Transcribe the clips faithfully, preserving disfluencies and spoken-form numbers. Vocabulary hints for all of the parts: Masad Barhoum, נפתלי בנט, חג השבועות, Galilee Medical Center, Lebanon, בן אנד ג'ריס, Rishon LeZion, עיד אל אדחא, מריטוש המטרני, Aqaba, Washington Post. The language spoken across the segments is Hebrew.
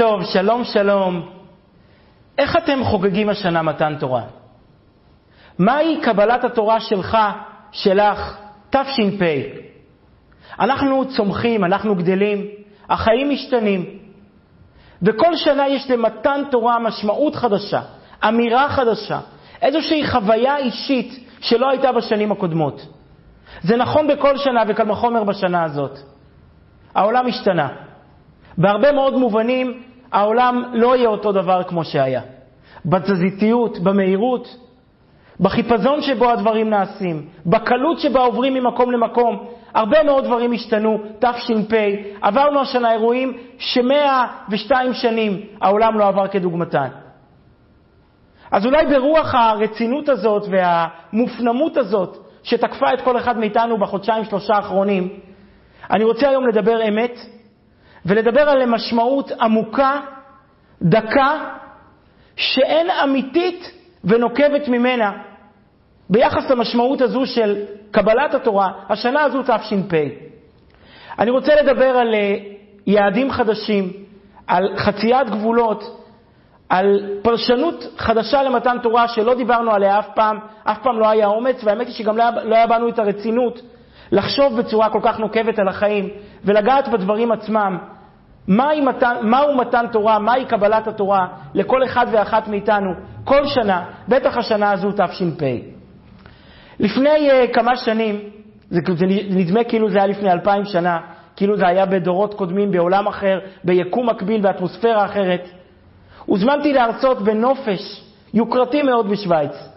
טוב, שלום שלום. איך אתם חוגגים השנה מתן תורה? מהי קבלת התורה שלך, שלך, תש"פ? אנחנו צומחים, אנחנו גדלים, החיים משתנים. וכל שנה יש למתן תורה משמעות חדשה, אמירה חדשה, איזושהי חוויה אישית שלא הייתה בשנים הקודמות. זה נכון בכל שנה וכל חומר בשנה הזאת. העולם השתנה. בהרבה מאוד מובנים העולם לא יהיה אותו דבר כמו שהיה. בתזזיתיות, במהירות, בחיפזון שבו הדברים נעשים, בקלות שבה עוברים ממקום למקום, הרבה מאוד דברים השתנו. תש"פ, עברנו השנה אירועים ש-מאה ושתיים שנים העולם לא עבר כדוגמתן. אז אולי ברוח הרצינות הזאת והמופנמות הזאת שתקפה את כל אחד מאיתנו בחודשיים שלושה האחרונים, אני רוצה היום לדבר אמת ולדבר על משמעות עמוקה, דקה, שאין אמיתית ונוקבת ממנה ביחס למשמעות הזו של קבלת התורה, השנה הזו תש"פ. אני רוצה לדבר על יעדים חדשים, על חציית גבולות, על פרשנות חדשה למתן תורה שלא דיברנו עליה אף פעם, אף פעם לא היה אומץ, והאמת היא שגם לא היה בנו את הרצינות לחשוב בצורה כל כך נוקבת על החיים ולגעת בדברים עצמם. מהי מתן, מהו מתן תורה, מהי קבלת התורה לכל אחד ואחת מאיתנו כל שנה, בטח השנה הזו תש"פ. לפני uh, כמה שנים, זה, זה נדמה כאילו זה היה לפני אלפיים שנה, כאילו זה היה בדורות קודמים, בעולם אחר, ביקום מקביל, באטמוספירה אחרת, הוזמנתי להרצות בנופש יוקרתי מאוד בשוויץ.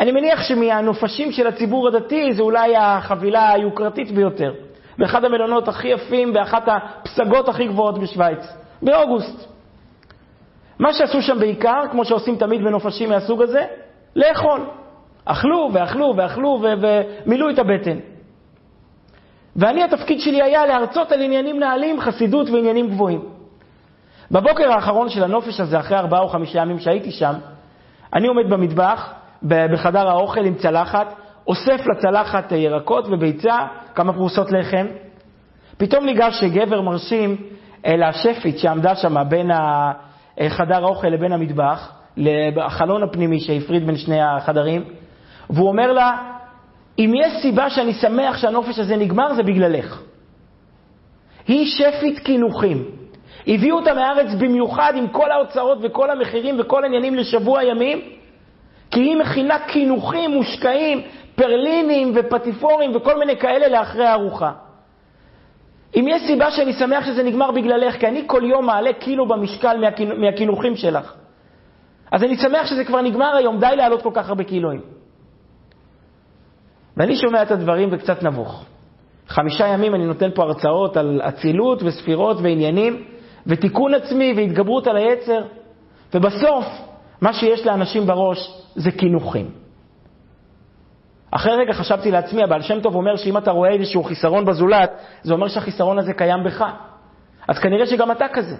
אני מניח שמהנופשים של הציבור הדתי זה אולי החבילה היוקרתית ביותר. באחד המלונות הכי יפים, באחת הפסגות הכי גבוהות בשוויץ. באוגוסט. מה שעשו שם בעיקר, כמו שעושים תמיד בנופשים מהסוג הזה, לאכול. אכלו ואכלו ואכלו ומילאו את הבטן. ואני, התפקיד שלי היה להרצות על עניינים נעלים, חסידות ועניינים גבוהים. בבוקר האחרון של הנופש הזה, אחרי ארבעה או חמישה ימים שהייתי שם, אני עומד במטבח, בחדר האוכל עם צלחת, אוסף לצלחת ירקות וביצה, כמה פרוסות לחם. פתאום ניגש גבר מרשים אל השפית שעמדה שם בין חדר האוכל לבין המטבח, לחלון הפנימי שהפריד בין שני החדרים, והוא אומר לה, אם יש סיבה שאני שמח שהנופש הזה נגמר, זה בגללך. היא שפית קינוחים. הביאו אותה מארץ במיוחד עם כל ההוצאות וכל המחירים וכל העניינים לשבוע ימים, כי היא מכינה קינוחים מושקעים, פרלינים ופטיפורים וכל מיני כאלה לאחרי הארוחה. אם יש סיבה שאני שמח שזה נגמר בגללך, כי אני כל יום מעלה קילו במשקל מהקינוחים שלך. אז אני שמח שזה כבר נגמר היום, די לעלות כל כך הרבה קילויים. ואני שומע את הדברים וקצת נבוך. חמישה ימים אני נותן פה הרצאות על אצילות וספירות ועניינים, ותיקון עצמי והתגברות על היצר, ובסוף מה שיש לאנשים בראש זה קינוחים. אחרי רגע חשבתי לעצמי, הבעל שם טוב אומר שאם אתה רואה איזשהו חיסרון בזולת, זה אומר שהחיסרון הזה קיים בך. אז כנראה שגם אתה כזה.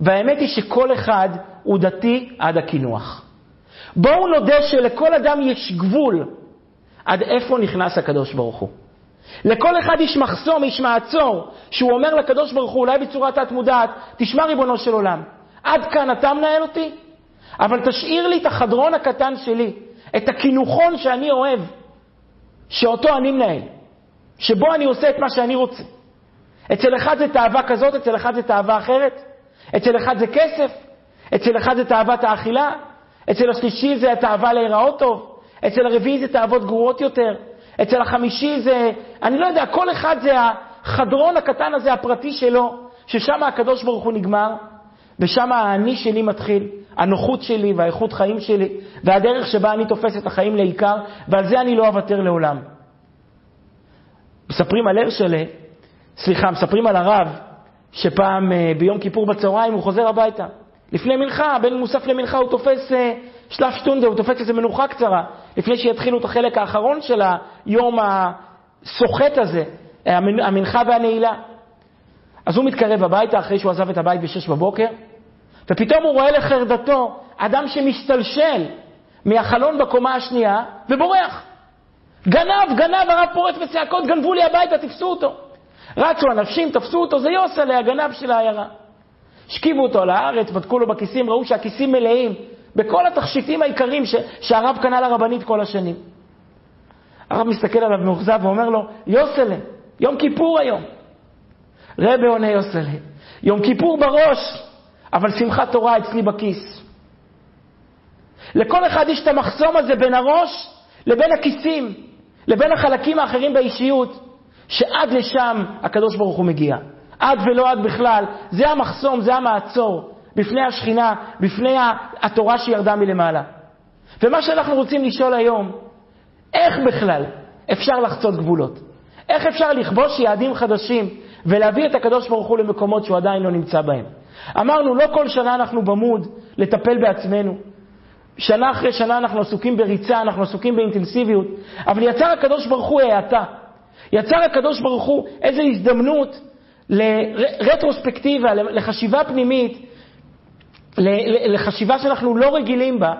והאמת היא שכל אחד הוא דתי עד הקינוח. בואו נודה שלכל אדם יש גבול עד איפה נכנס הקדוש ברוך הוא. לכל אחד יש מחסום, יש מעצור, שהוא אומר לקדוש ברוך הוא, אולי בצורת תת מודעת, תשמע ריבונו של עולם, עד כאן אתה מנהל אותי? אבל תשאיר לי את החדרון הקטן שלי, את הכינוחון שאני אוהב, שאותו אני מנהל, שבו אני עושה את מה שאני רוצה. אצל אחד זה תאווה כזאת, אצל אחד זה תאווה אחרת, אצל אחד זה כסף, אצל אחד זה תאוות האכילה, אצל השלישי זה התאווה להיראות טוב, אצל הרביעי זה תאוות גרועות יותר, אצל החמישי זה, אני לא יודע, כל אחד זה החדרון הקטן הזה הפרטי שלו, ששם הקדוש ברוך הוא נגמר, ושם האני שלי מתחיל, הנוחות שלי והאיכות חיים שלי, והדרך שבה אני תופס את החיים לעיקר, ועל זה אני לא אוותר לעולם. מספרים על הרשלה, סליחה, מספרים על הרב, שפעם ביום כיפור בצהריים הוא חוזר הביתה. לפני מלכה, בין מוסף למלכה הוא תופס שלף שטונדה, הוא תופס איזו מנוחה קצרה, לפני שיתחילו את החלק האחרון של היום הסוחט הזה, המנחה והנעילה. אז הוא מתקרב הביתה אחרי שהוא עזב את הבית בשש בבוקר, ופתאום הוא רואה לחרדתו אדם שמשתלשל מהחלון בקומה השנייה ובורח. גנב, גנב, הרב פורץ בצעקות, גנבו לי הביתה, תפסו אותו. רצו אנשים, תפסו אותו, זה יוס עליה, גנב של העיירה. שקיבו אותו לארץ, בדקו לו בכיסים, ראו שהכיסים מלאים בכל התכשיטים העיקריים ש... שהרב קנה לרבנית כל השנים. הרב מסתכל עליו מאוחזב ואומר לו, יוסלה, יום כיפור היום. רבי עונה יוסלה, יום כיפור בראש, אבל שמחת תורה אצלי בכיס. לכל אחד יש את המחסום הזה בין הראש לבין הכיסים, לבין החלקים האחרים באישיות, שעד לשם הקדוש ברוך הוא מגיע. עד ולא עד בכלל, זה המחסום, זה המעצור, בפני השכינה, בפני התורה שירדה מלמעלה. ומה שאנחנו רוצים לשאול היום, איך בכלל אפשר לחצות גבולות? איך אפשר לכבוש יעדים חדשים ולהביא את הקדוש ברוך הוא למקומות שהוא עדיין לא נמצא בהם? אמרנו, לא כל שנה אנחנו במוד לטפל בעצמנו. שנה אחרי שנה אנחנו עסוקים בריצה, אנחנו עסוקים באינטנסיביות, אבל יצר הקדוש ברוך הוא העתה. יצר הקדוש ברוך הוא איזו הזדמנות לרטרוספקטיבה, לחשיבה פנימית, לחשיבה שאנחנו לא רגילים בה.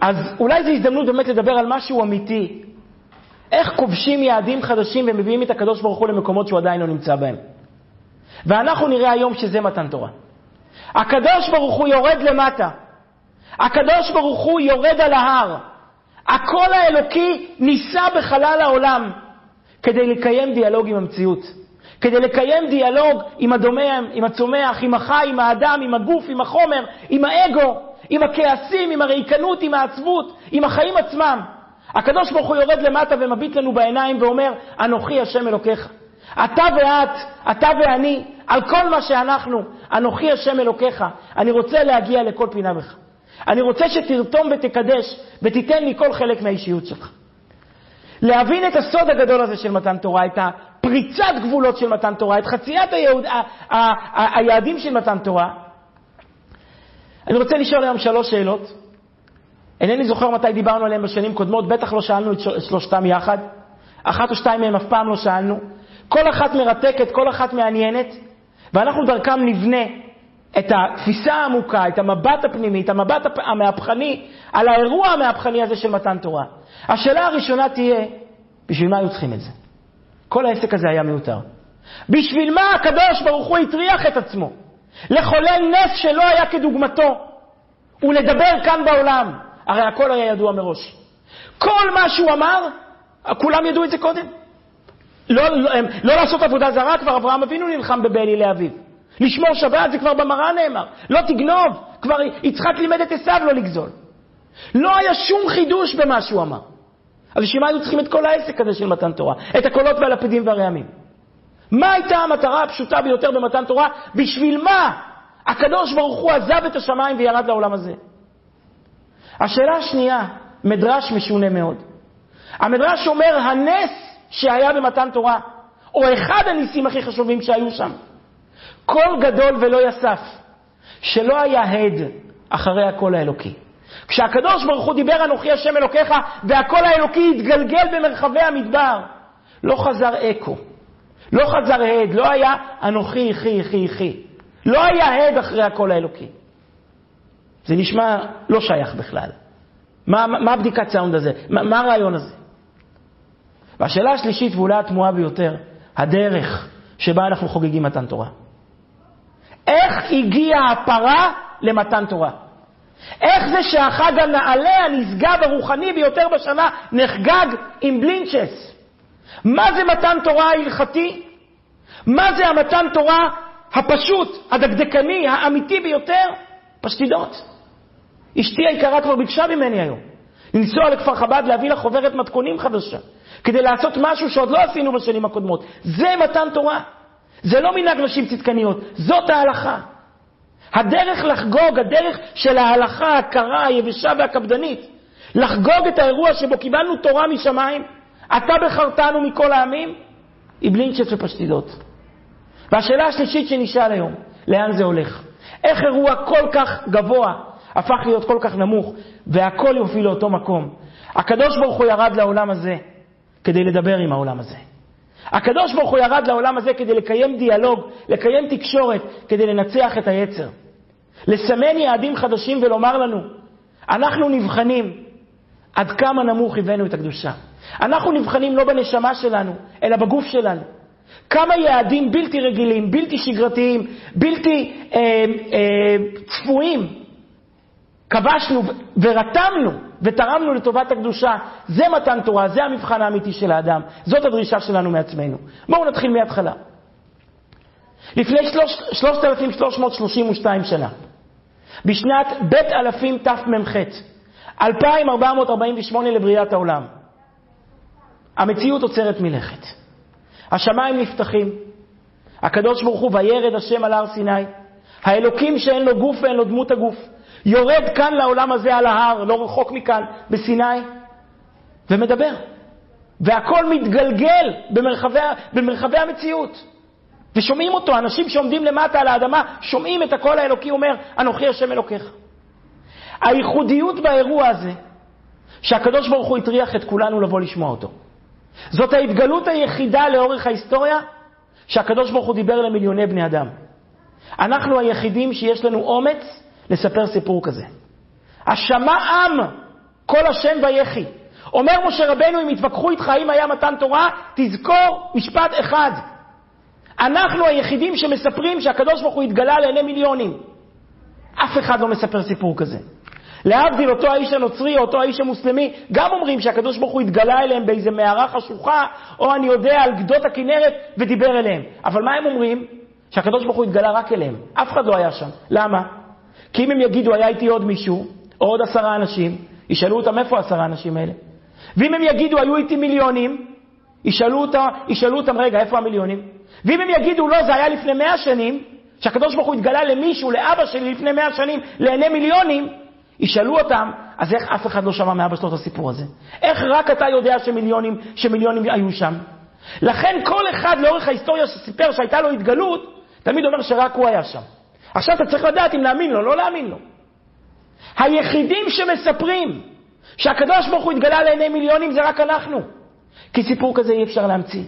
אז אולי זו הזדמנות באמת לדבר על משהו אמיתי. איך כובשים יעדים חדשים ומביאים את הקדוש ברוך הוא למקומות שהוא עדיין לא נמצא בהם? ואנחנו נראה היום שזה מתן תורה. הקדוש ברוך הוא יורד למטה. הקדוש ברוך הוא יורד על ההר. הקול האלוקי ניסה בחלל העולם כדי לקיים דיאלוג עם המציאות. כדי לקיים דיאלוג עם הדומם, עם הצומח, עם החי, עם האדם, עם הגוף, עם החומר, עם האגו, עם הכעסים, עם הריקנות, עם העצבות, עם החיים עצמם. הקדוש ברוך הוא יורד למטה ומביט לנו בעיניים ואומר, אנוכי השם אלוקיך. אתה ואת, אתה ואני, על כל מה שאנחנו, אנוכי השם אלוקיך. אני רוצה להגיע לכל פינה בך. אני רוצה שתרתום ותקדש ותיתן לי כל חלק מהאישיות שלך. להבין את הסוד הגדול הזה של מתן תורה, את הפריצת גבולות של מתן תורה, את חציית היעוד, ה, ה, ה, ה, היעדים של מתן תורה. אני רוצה לשאול היום שלוש שאלות. אינני זוכר מתי דיברנו עליהן בשנים קודמות, בטח לא שאלנו את שלושתם יחד. אחת או שתיים מהם אף פעם לא שאלנו. כל אחת מרתקת, כל אחת מעניינת, ואנחנו דרכם נבנה את התפיסה העמוקה, את המבט הפנימי, את המבט המהפכני, על האירוע המהפכני הזה של מתן תורה. השאלה הראשונה תהיה, בשביל מה היו צריכים את זה? כל העסק הזה היה מיותר. בשביל מה הקדוש ברוך הוא התריח את עצמו? לחולל נס שלא היה כדוגמתו, ולדבר כאן בעולם. הרי הכל היה ידוע מראש. כל מה שהוא אמר, כולם ידעו את זה קודם. לא, לא, לא לעשות עבודה זרה, כבר אברהם אבינו נלחם בבעלי לאביו. לשמור שבת זה כבר במראה נאמר. לא תגנוב, כבר יצחק לימד את עשיו לא לגזול. לא היה שום חידוש במה שהוא אמר. אז שמה היו צריכים את כל העסק הזה של מתן תורה? את הקולות והלפידים והרעמים. מה הייתה המטרה הפשוטה ביותר במתן תורה? בשביל מה הקדוש ברוך הוא עזב את השמיים וירד לעולם הזה? השאלה השנייה, מדרש משונה מאוד. המדרש אומר, הנס שהיה במתן תורה, או אחד הניסים הכי חשובים שהיו שם, קול גדול ולא יסף, שלא היה הד אחרי הקול האלוקי. כשהקדוש ברוך הוא דיבר אנוכי השם אלוקיך, והקול האלוקי התגלגל במרחבי המדבר, לא חזר אקו, לא חזר הד, לא היה אנוכי אחי אחי אחי, לא היה הד אחרי הקול האלוקי. זה נשמע לא שייך בכלל. מה, מה בדיקת סאונד הזה? מה, מה הרעיון הזה? והשאלה השלישית ואולי התמוהה ביותר, הדרך שבה אנחנו חוגגים מתן תורה. איך הגיעה הפרה למתן תורה? איך זה שהחג הנעלה, הנשגב, הרוחני ביותר בשנה, נחגג עם בלינצ'ס? מה זה מתן תורה ההלכתי? מה זה המתן תורה הפשוט, הדקדקני, האמיתי ביותר? פשטידות. אשתי היקרה כבר ביקשה ממני היום. לנסוע לכפר חב"ד, להביא לה חוברת מתכונים חדשה, כדי לעשות משהו שעוד לא עשינו בשנים הקודמות. זה מתן תורה. זה לא מנהג נשים צדקניות, זאת ההלכה. הדרך לחגוג, הדרך של ההלכה הקרה, היבשה והקפדנית, לחגוג את האירוע שבו קיבלנו תורה משמיים, אתה בחרתנו מכל העמים, היא בלינצ'ס ופשטידות. והשאלה השלישית שנשאל היום, לאן זה הולך? איך אירוע כל כך גבוה הפך להיות כל כך נמוך, והכל יופיע לאותו מקום? הקדוש ברוך הוא ירד לעולם הזה כדי לדבר עם העולם הזה. הקדוש ברוך הוא ירד לעולם הזה כדי לקיים דיאלוג, לקיים תקשורת, כדי לנצח את היצר. לסמן יעדים חדשים ולומר לנו, אנחנו נבחנים עד כמה נמוך הבאנו את הקדושה. אנחנו נבחנים לא בנשמה שלנו, אלא בגוף שלנו. כמה יעדים בלתי רגילים, בלתי שגרתיים, בלתי אה, אה, צפויים, כבשנו ורתמנו ותרמנו לטובת הקדושה. זה מתן תורה, זה המבחן האמיתי של האדם, זאת הדרישה שלנו מעצמנו. בואו נתחיל מההתחלה. לפני שלושת אלפים שלוש מאות שלושים ושתיים שנה, בשנת בית אלפים תמ"ח, אלפיים ארבע מאות ארבעים ושמונה לבריאת העולם, המציאות עוצרת מלכת. השמיים נפתחים, הקדוש ברוך הוא וירד השם על הר סיני, האלוקים שאין לו גוף ואין לו דמות הגוף, יורד כאן לעולם הזה על ההר, לא רחוק מכאן, בסיני, ומדבר. והכל מתגלגל במרחבי, במרחבי המציאות. ושומעים אותו, אנשים שעומדים למטה על האדמה, שומעים את הקול האלוקי אומר, אנוכי השם אלוקיך. הייחודיות באירוע הזה, שהקדוש ברוך הוא התריח את כולנו לבוא לשמוע אותו. זאת ההתגלות היחידה לאורך ההיסטוריה שהקדוש ברוך הוא דיבר למיליוני בני אדם. אנחנו היחידים שיש לנו אומץ לספר סיפור כזה. השמע עם, כל השם ויחי. אומר משה רבנו, אם יתווכחו איתך אם היה מתן תורה, תזכור משפט אחד. אנחנו היחידים שמספרים שהקדוש ברוך הוא התגלה לעיני מיליונים. אף אחד לא מספר סיפור כזה. להבדיל, אותו האיש הנוצרי, אותו האיש המוסלמי, גם אומרים שהקדוש ברוך הוא התגלה אליהם באיזה מערה חשוכה, או אני יודע, על גדות הכנרת, ודיבר אליהם. אבל מה הם אומרים? שהקדוש ברוך הוא התגלה רק אליהם. אף אחד לא היה שם. למה? כי אם הם יגידו, היה איתי עוד מישהו, או עוד עשרה אנשים, ישאלו אותם איפה עשרה אנשים האלה. ואם הם יגידו, היו איתי מיליונים, ישאלו אותם, ישאלו אותם רגע, איפה המיליונים? ואם הם יגידו, לא, זה היה לפני מאה שנים, שהקדוש ברוך הוא התגלה למישהו, לאבא שלי, לפני מאה שנים, לעיני מיליונים, ישאלו אותם, אז איך אף אחד לא שמע מאבא שלו את הסיפור הזה? איך רק אתה יודע שמיליונים, שמיליונים היו שם? לכן כל אחד לאורך ההיסטוריה שסיפר שהייתה לו התגלות, תמיד אומר שרק הוא היה שם. עכשיו אתה צריך לדעת אם להאמין לו, לא להאמין לו. היחידים שמספרים שהקדוש ברוך הוא התגלה לעיני מיליונים זה רק אנחנו. כי סיפור כזה אי אפשר להמציא.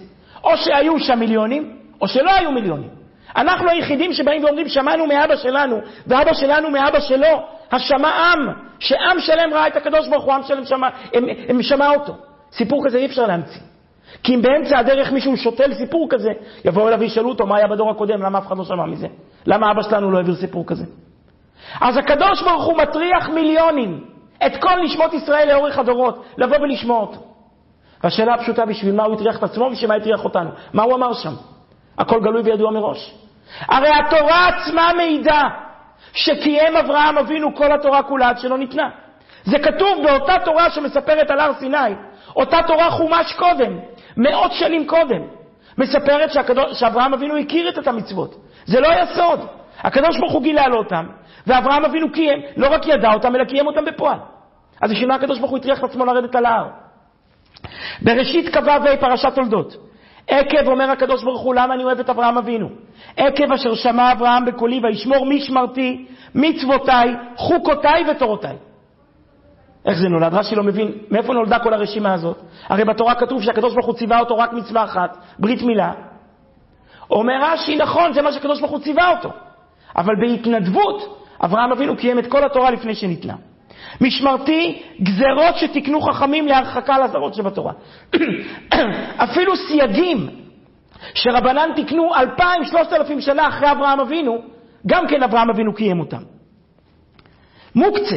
או שהיו שם מיליונים, או שלא היו מיליונים. אנחנו היחידים שבאים ואומרים שמענו מאבא שלנו, ואבא שלנו מאבא שלו, השמע עם, שעם שלם ראה את הקדוש ברוך הוא, עם שלם שמע, הם, הם שמע אותו. סיפור כזה אי אפשר להמציא. כי אם באמצע הדרך מישהו שותל סיפור כזה, יבואו אליו וישאלו אותו מה היה בדור הקודם, למה אף אחד לא שמע מזה? למה אבא שלנו לא העביר סיפור כזה? אז הקדוש ברוך הוא מטריח מיליונים, את כל נשמות ישראל לאורך הדורות, לבוא ולשמוע אותו. והשאלה הפשוטה, בשביל מה הוא יטריח את עצמו ושביל מה יטריח אותנו? מה הוא אמר שם? הכל גלוי וידוע מראש. הרי התורה עצמה מעידה שקיים אברהם אבינו כל התורה כולה עד שלא ניתנה. זה כתוב באותה תורה שמספרת על הר סיני, אותה תורה חומש קודם, מאות שנים קודם, מספרת שהקדוש, שאברהם אבינו הכיר את המצוות. זה לא יסוד. הקדוש ברוך הוא גילה לו אותם, ואברהם אבינו קיים, לא רק ידע אותם, אלא קיים אותם בפועל. אז בשביל מה הקדוש ברוך הוא הטריח את עצמו לרדת על ההר? בראשית כ"ו פרשת תולדות, עקב, אומר הקדוש ברוך הוא, למה אני אוהב את אברהם אבינו? עקב אשר שמע אברהם בקולי וישמור משמרתי, מצוותיי, חוקותיי ותורותיי. איך זה נולד? רש"י לא מבין מאיפה נולדה כל הרשימה הזאת. הרי בתורה כתוב שהקדוש ברוך הוא ציווה אותו רק מצווה אחת, ברית מילה. אומר רש"י, נכון, זה מה שהקדוש ברוך הוא ציווה אותו. אבל בהתנדבות, אברהם אבינו קיים את כל התורה לפני שניתנה. משמרתי, גזרות שתקנו חכמים להרחקה לזרות שבתורה. אפילו סייגים שרבנן תקנו אלפיים, שלושת אלפים שנה אחרי אברהם אבינו, גם כן אברהם אבינו קיים אותם. מוקצה.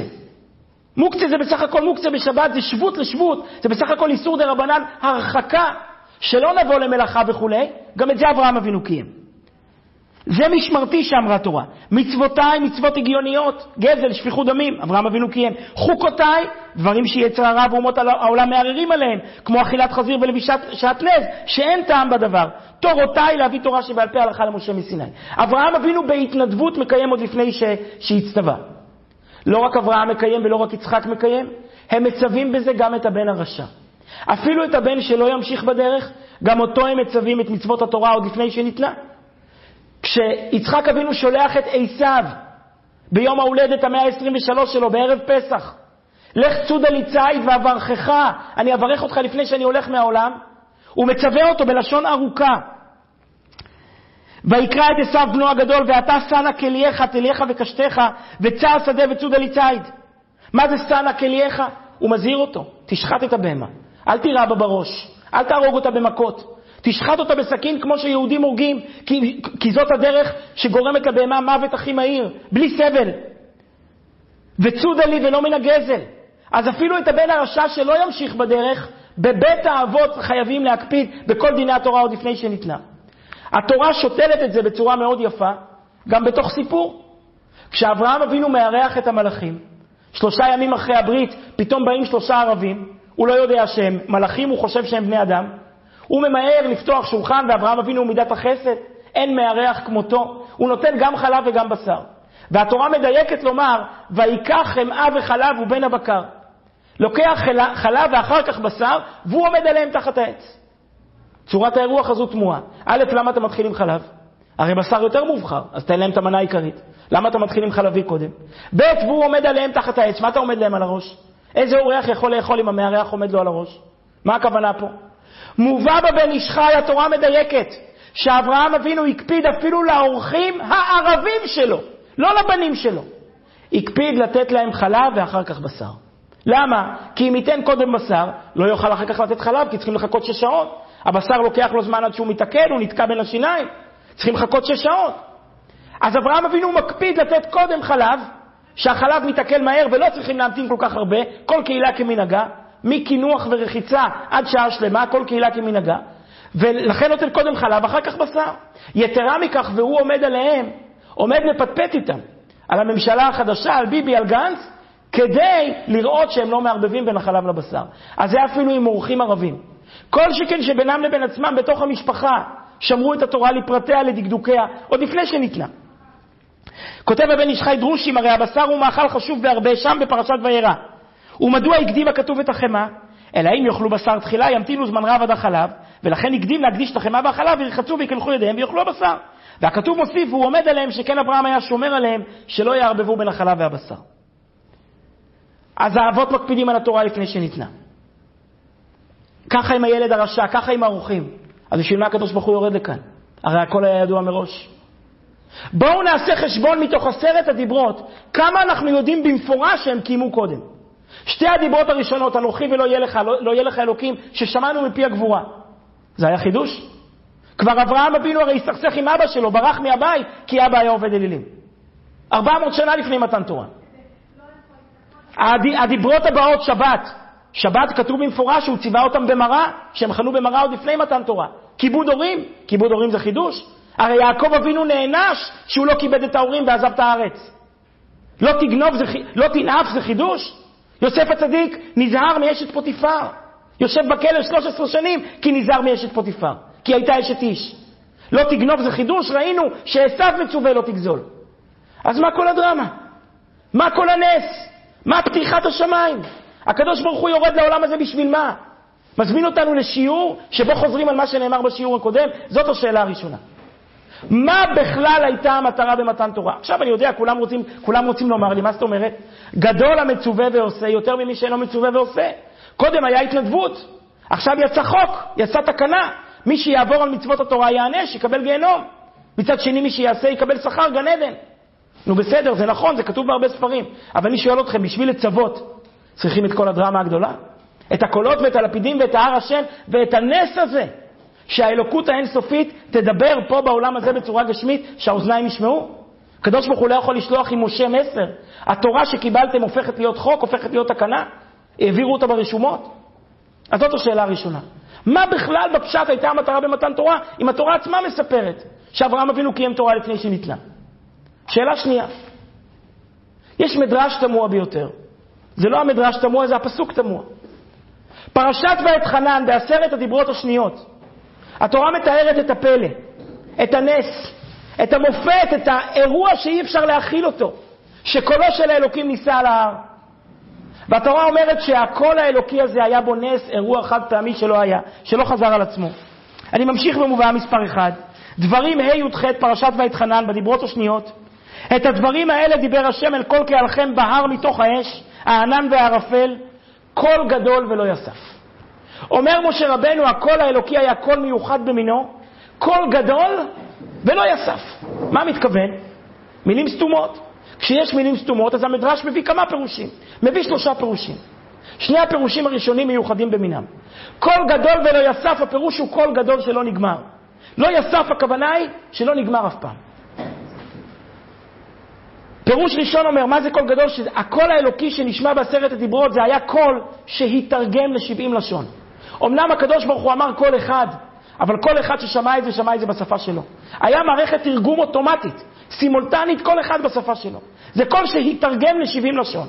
מוקצה זה בסך הכל מוקצה בשבת, זה שבות לשבות, זה בסך הכל איסור דרבנן, הרחקה, שלא נבוא למלאכה וכו', גם את זה אברהם אבינו קיים. זה משמרתי שאמרה התורה. מצוותיי, מצוות הגיוניות, גזל, שפיכות דמים, אברהם אבינו קיים. חוקותיי, דברים שיצר הרע ואומות העולם מערערים עליהם, כמו אכילת חזיר ולבישת שעטנז, שאין טעם בדבר. תורותיי, להביא תורה שבעל פה הלכה למשה מסיני. אברהם אבינו בהתנדבות מקיים עוד לפני ש... שהצטווה. לא רק אברהם מקיים ולא רק יצחק מקיים, הם מצווים בזה גם את הבן הרשע. אפילו את הבן שלא ימשיך בדרך, גם אותו הם מצווים את מצוות התורה עוד לפני שניתנה. כשיצחק אבינו שולח את עשיו ביום ההולדת ה-מאה עשרים ושלוש שלו בערב פסח, לך צודה לי ציד ואברכך, אני אברך אותך לפני שאני הולך מהעולם, הוא מצווה אותו בלשון ארוכה. ויקרא את עשיו בנו הגדול, ואתה סנה כלייך, תלייך וקשתך, וצא השדה וצודה לי ציד. מה זה סנה כלייך? הוא מזהיר אותו, תשחט את הבהמה, אל תירה בה בראש, אל תהרוג אותה במכות. תשחט אותה בסכין כמו שיהודים הורגים, כי, כי זאת הדרך שגורמת לבהמה מוות הכי מהיר, בלי סבל. וצודה לי ולא מן הגזל. אז אפילו את הבן הרשע שלא ימשיך בדרך, בבית האבות חייבים להקפיד בכל דיני התורה עוד לפני שניתנה. התורה שותלת את זה בצורה מאוד יפה, גם בתוך סיפור. כשאברהם אבינו מארח את המלאכים, שלושה ימים אחרי הברית, פתאום באים שלושה ערבים, הוא לא יודע שהם מלאכים, הוא חושב שהם בני אדם. הוא ממהר לפתוח שולחן, ואברהם אבינו מידת החסד, אין מארח כמותו. הוא נותן גם חלב וגם בשר. והתורה מדייקת לומר, ויקח חמאה וחלב ובן הבקר. לוקח חלב ואחר כך בשר, והוא עומד עליהם תחת העץ. צורת האירוח הזו תמוהה. א', למה אתה מתחיל עם חלב? הרי בשר יותר מובחר, אז תן להם את המנה העיקרית. למה אתה מתחיל עם חלבי קודם? ב', והוא עומד עליהם תחת העץ. מה אתה עומד להם על הראש? איזה אורח יכול לאכול אם המארח עומד לו על הראש? מה הכוונה פה? מובא בבן איש חי, התורה מדייקת, שאברהם אבינו הקפיד אפילו לאורחים הערבים שלו, לא לבנים שלו. הקפיד לתת להם חלב ואחר כך בשר. למה? כי אם ייתן קודם בשר, לא יוכל אחר כך לתת חלב, כי צריכים לחכות שש שעות. הבשר לוקח לו זמן עד שהוא מתעכל, הוא נתקע בין השיניים. צריכים לחכות שש שעות. אז אברהם אבינו מקפיד לתת קודם חלב, שהחלב מתעכל מהר ולא צריכים להמתין כל כך הרבה, כל קהילה כמנהגה, מכינוח ורחיצה עד שעה שלמה, כל קהילה כמנהגה, ולכן נותן קודם חלב, אחר כך בשר. יתרה מכך, והוא עומד עליהם, עומד לפטפט איתם, על הממשלה החדשה, על ביבי, על גנץ, כדי לראות שהם לא מערבבים בין החלב לבשר. אז זה אפילו עם אורחים ערבים. כל שכן שבינם לבין עצמם, בתוך המשפחה, שמרו את התורה לפרטיה, לדקדוקיה, עוד לפני שניתנה. כותב הבן איש חי דרושים, הרי הבשר הוא מאכל חשוב בהרבה, שם בפרשת וירא. ומדוע הקדימה כתוב את החמה? אלא אם יאכלו בשר תחילה, ימתינו זמן רב עד החלב, ולכן הקדים להקדיש את החמה והחלב, וירחצו ויקלחו ידיהם ויאכלו הבשר. והכתוב מוסיף, הוא עומד עליהם, שכן אברהם היה שומר עליהם, שלא יערבבו בין החלב והבשר. אז האבות מקפידים על התורה לפני שניתנה. ככה עם הילד הרשע, ככה עם האורחים. אז בשביל מה הקדוש ברוך הוא יורד לכאן? הרי הכל היה ידוע מראש. בואו נעשה חשבון מתוך עשרת הדיברות, כמה אנחנו יודעים במפורש שהם קיימו קודם. שתי הדיברות הראשונות, אנוכי ולא יהיה לך, לא, לא יהיה לך אלוקים, ששמענו מפי הגבורה. זה היה חידוש? כבר אברהם אבינו הרי הסתכסך עם אבא שלו, ברח מהבית, כי אבא היה עובד אלילים. ארבע מאות שנה לפני מתן תורה. הדיברות הבאות, שבת. שבת כתוב במפורש, הוא ציווה אותם במראה, שהם חנו במראה עוד לפני מתן תורה. כיבוד הורים, כיבוד הורים זה חידוש. הרי יעקב אבינו נענש שהוא לא כיבד את ההורים ועזב את הארץ. לא תגנוב, זה, לא תנאף, זה חידוש. יוסף הצדיק נזהר מאשת פוטיפר. יושב בכלא שלוש עשרה שנים כי נזהר מאשת פוטיפר. כי הייתה אשת איש. לא תגנוב, זה חידוש. ראינו שעשיו מצווה לא תגזול. אז מה כל הדרמה? מה כל הנס? מה פתיחת השמיים? הקדוש ברוך הוא יורד לעולם הזה בשביל מה? מזמין אותנו לשיעור שבו חוזרים על מה שנאמר בשיעור הקודם. זאת השאלה הראשונה. מה בכלל הייתה המטרה במתן תורה? עכשיו אני יודע, כולם רוצים, כולם רוצים לומר לי, מה זאת אומרת? גדול המצווה ועושה יותר ממי שאינו מצווה ועושה. קודם היה התנדבות, עכשיו יצא חוק, יצא תקנה. מי שיעבור על מצוות התורה יענש, יקבל גיהנום. מצד שני, מי שיעשה יקבל שכר, גן עדן. נו בסדר, זה נכון, זה כתוב בהרבה ספרים. אבל אני שואל אתכם, בשביל לצוות, צריכים את כל הדרמה הגדולה? את הקולות ואת הלפידים ואת ההר השם ואת הנס הזה. שהאלוקות האינסופית תדבר פה בעולם הזה בצורה גשמית, שהאוזניים ישמעו. הקדוש ברוך הוא לא יכול לשלוח עם משה מסר. התורה שקיבלתם הופכת להיות חוק, הופכת להיות תקנה. העבירו אותה ברשומות. אז זאת השאלה הראשונה. מה בכלל בפשט הייתה המטרה במתן תורה, אם התורה עצמה מספרת שאברהם אבינו קיים תורה לפני שניתנה? שאלה שנייה. יש מדרש תמוה ביותר. זה לא המדרש תמוה, זה הפסוק תמוה. פרשת ואת חנן בעשרת הדיברות השניות. התורה מתארת את הפלא, את הנס, את המופת, את האירוע שאי אפשר להכיל אותו, שקולו של האלוקים ניסה על ההר. והתורה אומרת שהקול האלוקי הזה היה בו נס, אירוע חד פעמי שלא היה, שלא חזר על עצמו. אני ממשיך במובאה מספר אחד. דברים ה' י"ח, פרשת ויתחנן, בדיברות השניות. את הדברים האלה דיבר השם אל כל קהלכם בהר מתוך האש, הענן והערפל, קול גדול ולא יסף. אומר משה רבנו, הקול האלוקי היה קול מיוחד במינו, קול גדול ולא יסף. מה מתכוון? מילים סתומות. כשיש מילים סתומות, אז המדרש מביא כמה פירושים. מביא שלושה פירושים. שני הפירושים הראשונים מיוחדים במינם. כל גדול ולא יסף, הפירוש הוא כל גדול שלא נגמר. לא יסף הכוונה היא שלא נגמר אף פעם. פירוש ראשון אומר, מה זה קול גדול? שהקול האלוקי שנשמע בעשרת הדיברות זה היה קול שהתרגם לשבעים לשון. אמנם הקדוש ברוך הוא אמר קול אחד, אבל כל אחד ששמע את זה, שמע את זה בשפה שלו. היה מערכת תרגום אוטומטית, סימולטנית, כל אחד בשפה שלו. זה קול שהתרגם לשבעים לשון.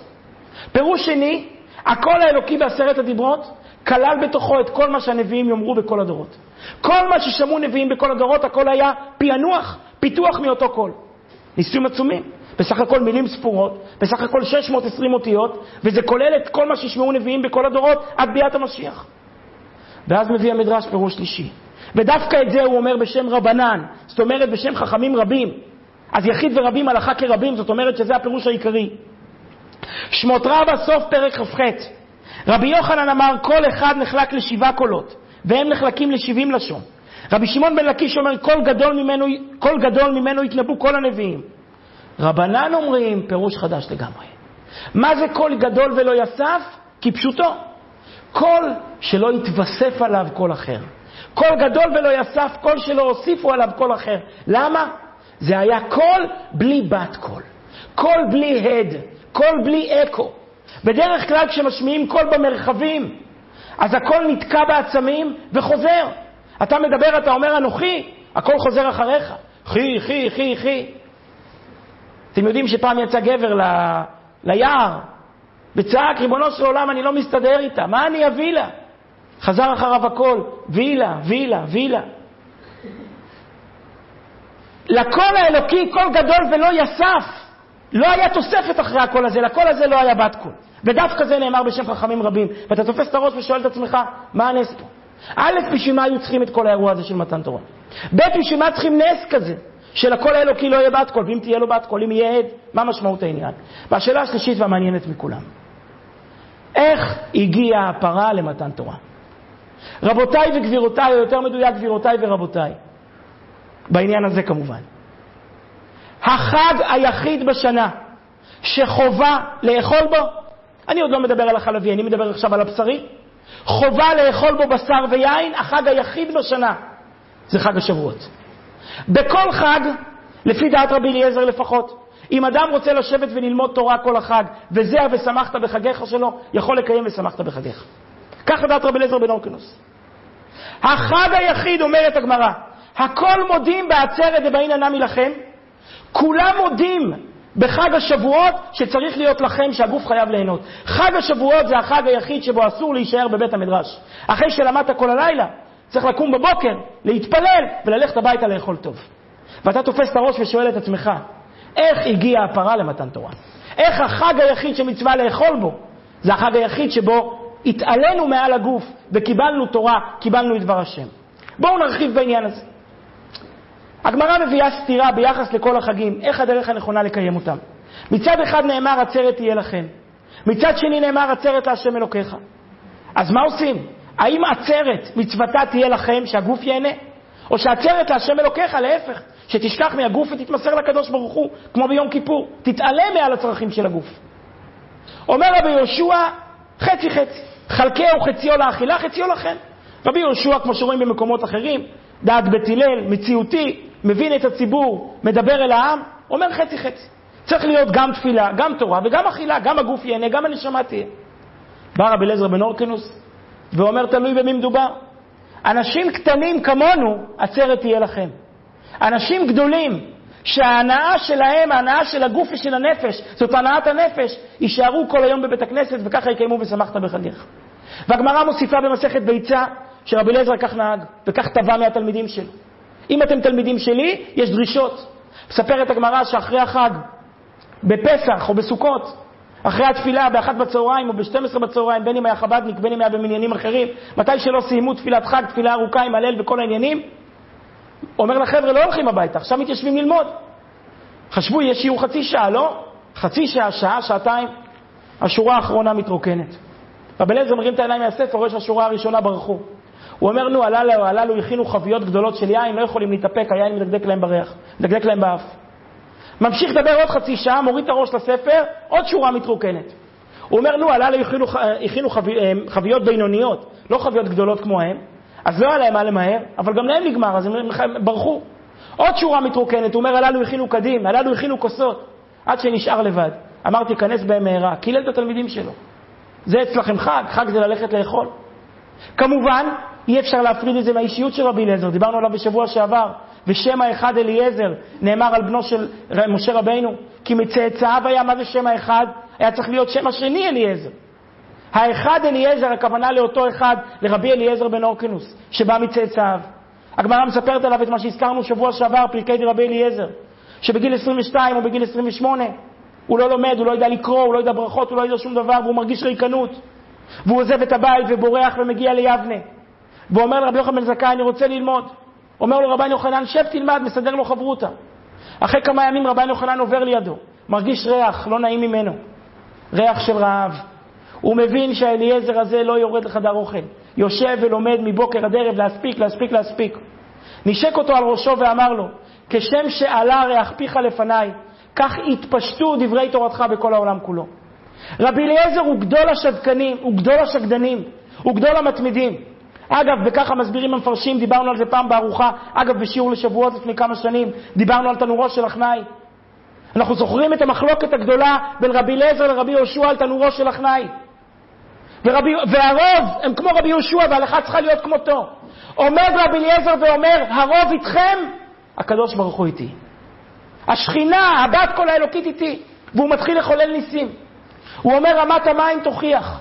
פירוש שני, הקול האלוקי בעשרת הדיברות כלל בתוכו את כל מה שהנביאים יאמרו בכל הדורות. כל מה ששמעו נביאים בכל הדורות, הכל היה פענוח, פיתוח מאותו קול. ניסויים עצומים. בסך הכל מילים ספורות, בסך הכל שש מאות ועשרים אותיות, וזה כולל את כל מה שישמעו נביאים בכל הדורות, עד ביאת המשיח. ואז מביא המדרש פירוש שלישי. ודווקא את זה הוא אומר בשם רבנן, זאת אומרת בשם חכמים רבים. אז יחיד ורבים הלכה כרבים, זאת אומרת שזה הפירוש העיקרי. שמות רבה, סוף פרק כ"ח. רבי יוחנן אמר, כל אחד נחלק לשבעה קולות, והם נחלקים לשבעים לשון. רבי שמעון בן לקיש אומר, כל גדול ממנו, כל גדול ממנו יתנבאו כל הנביאים. רבנן אומרים, פירוש חדש לגמרי. מה זה קול גדול ולא יסף? כי פשוטו, קול שלא יתווסף עליו קול אחר. קול גדול ולא יסף, קול שלא הוסיפו עליו קול אחר. למה? זה היה קול בלי בת קול. קול בלי הד, קול בלי אקו. בדרך כלל כשמשמיעים קול במרחבים, אז הקול נתקע בעצמים וחוזר. אתה מדבר, אתה אומר אנוכי, הקול חוזר אחריך. חי, חי, חי, חי. אתם יודעים שפעם יצא גבר ל... ליער, בצעק, ריבונו של עולם, אני לא מסתדר איתה, מה אני אביא לה? חזר אחריו הכל, וילה, וילה, וילה. לקול האלוקי, קול גדול ולא יסף, לא היה תוספת אחרי הקול הזה, לקול הזה לא היה בת קול. ודווקא זה נאמר בשם חכמים רבים, ואתה תופס את הראש ושואל את עצמך, מה הנס פה? א', בשביל מה היו צריכים את כל האירוע הזה של מתן תורה? ב', בשביל מה צריכים נס כזה? שלכל האלוקי לא יהיה בת קול, ואם תהיה לו בת קול, אם יהיה עד, מה משמעות העניין? והשאלה השלישית והמעניינת מכולם, איך הגיעה הפרה למתן תורה? רבותיי וגבירותיי, או יותר מדויק גבירותיי ורבותיי, בעניין הזה כמובן. החג היחיד בשנה שחובה לאכול בו, אני עוד לא מדבר על החלבי, אני מדבר עכשיו על הבשרי, חובה לאכול בו בשר ויין, החג היחיד בשנה זה חג השבועות. בכל חג, לפי דעת רבי אליעזר לפחות, אם אדם רוצה לשבת וללמוד תורה כל החג, וזה ושמחת בחגיך שלו, יכול לקיים ושמחת בחגיך. כך דעת רבי אליעזר בן אורקנוס. החג היחיד, אומרת הגמרא, הכל מודים בעצרת דבעין הנמי לכם, כולם מודים בחג השבועות שצריך להיות לכם, שהגוף חייב ליהנות. חג השבועות זה החג היחיד שבו אסור להישאר בבית המדרש. אחרי שלמדת כל הלילה, צריך לקום בבוקר, להתפלל וללכת הביתה לאכול טוב. ואתה תופס את הראש ושואל את עצמך, איך הגיעה הפרה למתן תורה? איך החג היחיד שמצווה לאכול בו? זה החג היחיד שבו התעלינו מעל הגוף וקיבלנו תורה, קיבלנו את דבר השם. בואו נרחיב בעניין הזה. הגמרא מביאה סתירה ביחס לכל החגים, איך הדרך הנכונה לקיים אותם. מצד אחד נאמר עצרת תהיה לכם. מצד שני נאמר עצרת להשם אלוקיך. אז מה עושים? האם עצרת מצוותה תהיה לכם שהגוף ייהנה? או שעצרת להשם אלוקיך, להפך, שתשכח מהגוף ותתמסר לקדוש ברוך הוא, כמו ביום כיפור, תתעלה מעל הצרכים של הגוף. אומר רבי יהושע, חצי חצי, חלקהו חציו לאכילה, חציו לכם. רבי יהושע, כמו שרואים במקומות אחרים, דעת בית הלל, מציאותי, מבין את הציבור, מדבר אל העם, אומר חצי חצי. צריך להיות גם תפילה, גם תורה וגם אכילה, גם הגוף ייהנה, גם הנשמה תהיה. בא רבי אליעזר בן אורקנוס, ואומר תלוי במי מדובר. אנשים קטנים כמונו, עצרת תהיה לכם. אנשים גדולים, שההנאה שלהם, ההנאה של הגוף ושל הנפש, זאת הנאת הנפש, יישארו כל היום בבית הכנסת, וככה יקיימו ושמחת בחגיך. והגמרא מוסיפה במסכת ביצה, שרבי אליעזר כך נהג, וכך טבע מהתלמידים שלו. אם אתם תלמידים שלי, יש דרישות. מספרת הגמרא שאחרי החג, בפסח או בסוכות, אחרי התפילה, באחת בצהריים או ב-שתים עשרה בצהריים, בין אם היה חבדניק, בין אם היה במניינים אחרים, מתי שלא סיימו תפילת חג, תפילה ארוכה עם הלל וכל העניינים, אומר לחבר'ה, לא הולכים הביתה, עכשיו מתיישבים ללמוד. חשבו, יש שיעור חצי שעה, לא? חצי שעה, שעה, שעתיים. השורה האחרונה מתרוקנת. ובלז אומרים את העיניים מהספר, יש השורה הראשונה ברחו. הוא אומר, נו, הללו, הללו, הכינו חביות גדולות של יין, לא יכולים להתאפק, היין מדקדק להם בריח, מדקדק להם באף. ממשיך לדבר עוד חצי שעה, מוריד את הראש לספר, עוד שורה מתרוקנת. הוא אומר, לו, הלילה הכינו חביות בינוניות, לא חביות גדולות כמו ההם, אז לא היה להם מה למהר, אבל גם להם נגמר, אז הם ברחו. עוד שורה מתרוקנת, הוא אומר, הלילה הכינו קדים, הלילה הכינו כוסות, עד שנשאר לבד. אמרתי, כנס בהם מהרה, קילל את התלמידים שלו. זה אצלכם חג, חג זה ללכת לאכול. כמובן, אי אפשר להפריד את זה מהאישיות של רבי אליעזר, דיברנו עליו בשבוע שעבר, ושם האחד אליעזר נאמר על בנו של משה רבינו, כי מצאצאיו היה, מה זה שם האחד? היה צריך להיות שם השני אליעזר. האחד אליעזר, הכוונה לאותו אחד, לרבי אליעזר בן אורקנוס, שבא מצאצאיו. הגמרא מספרת עליו את מה שהזכרנו שבוע שעבר, פרקי דרבי אליעזר, שבגיל עשרים ושתיים או בגיל עשרים ושמונה, הוא לא לומד, הוא לא ידע לקרוא, הוא לא ידע ברכות, הוא לא ידע שום דבר, והוא מרגיש ריקנות. והוא עוזב את הבית ובורח ומגיע ליבנה. והוא אומר לרבי יוחנן בן זכאי, אני רוצה ללמוד. אומר לו רבן יוחנן, שב תלמד, מסדר לו חברותה. אחרי כמה ימים רבן יוחנן עובר לידו, מרגיש ריח, לא נעים ממנו. ריח של רעב. הוא מבין שהאליעזר הזה לא יורד לחדר אוכל. יושב ולומד מבוקר עד ערב להספיק, להספיק, להספיק. נשק אותו על ראשו ואמר לו, כשם שעלה ריח פיך לפניי, כך התפשטו דברי תורתך בכל העולם כולו. רבי אליעזר הוא גדול השדכנים, הוא גדול השקדנים, הוא גדול המתמידים. אגב, בככה מסבירים המפרשים, דיברנו על זה פעם בארוחה, אגב, בשיעור לשבועות לפני כמה שנים, דיברנו על תנורו של הכנאי. אנחנו זוכרים את המחלוקת הגדולה בין רבי אליעזר לרבי יהושע על תנורו של הכנאי. ורבי, והרוב הם כמו רבי יהושע וההלכה צריכה להיות כמותו. עומד רבי אליעזר ואומר, הרוב איתכם, הקדוש ברוך הוא איתי. השכינה, הבת כל האלוקית איתי, והוא מתחיל לחולל ניסים. הוא אומר, רמת המים תוכיח.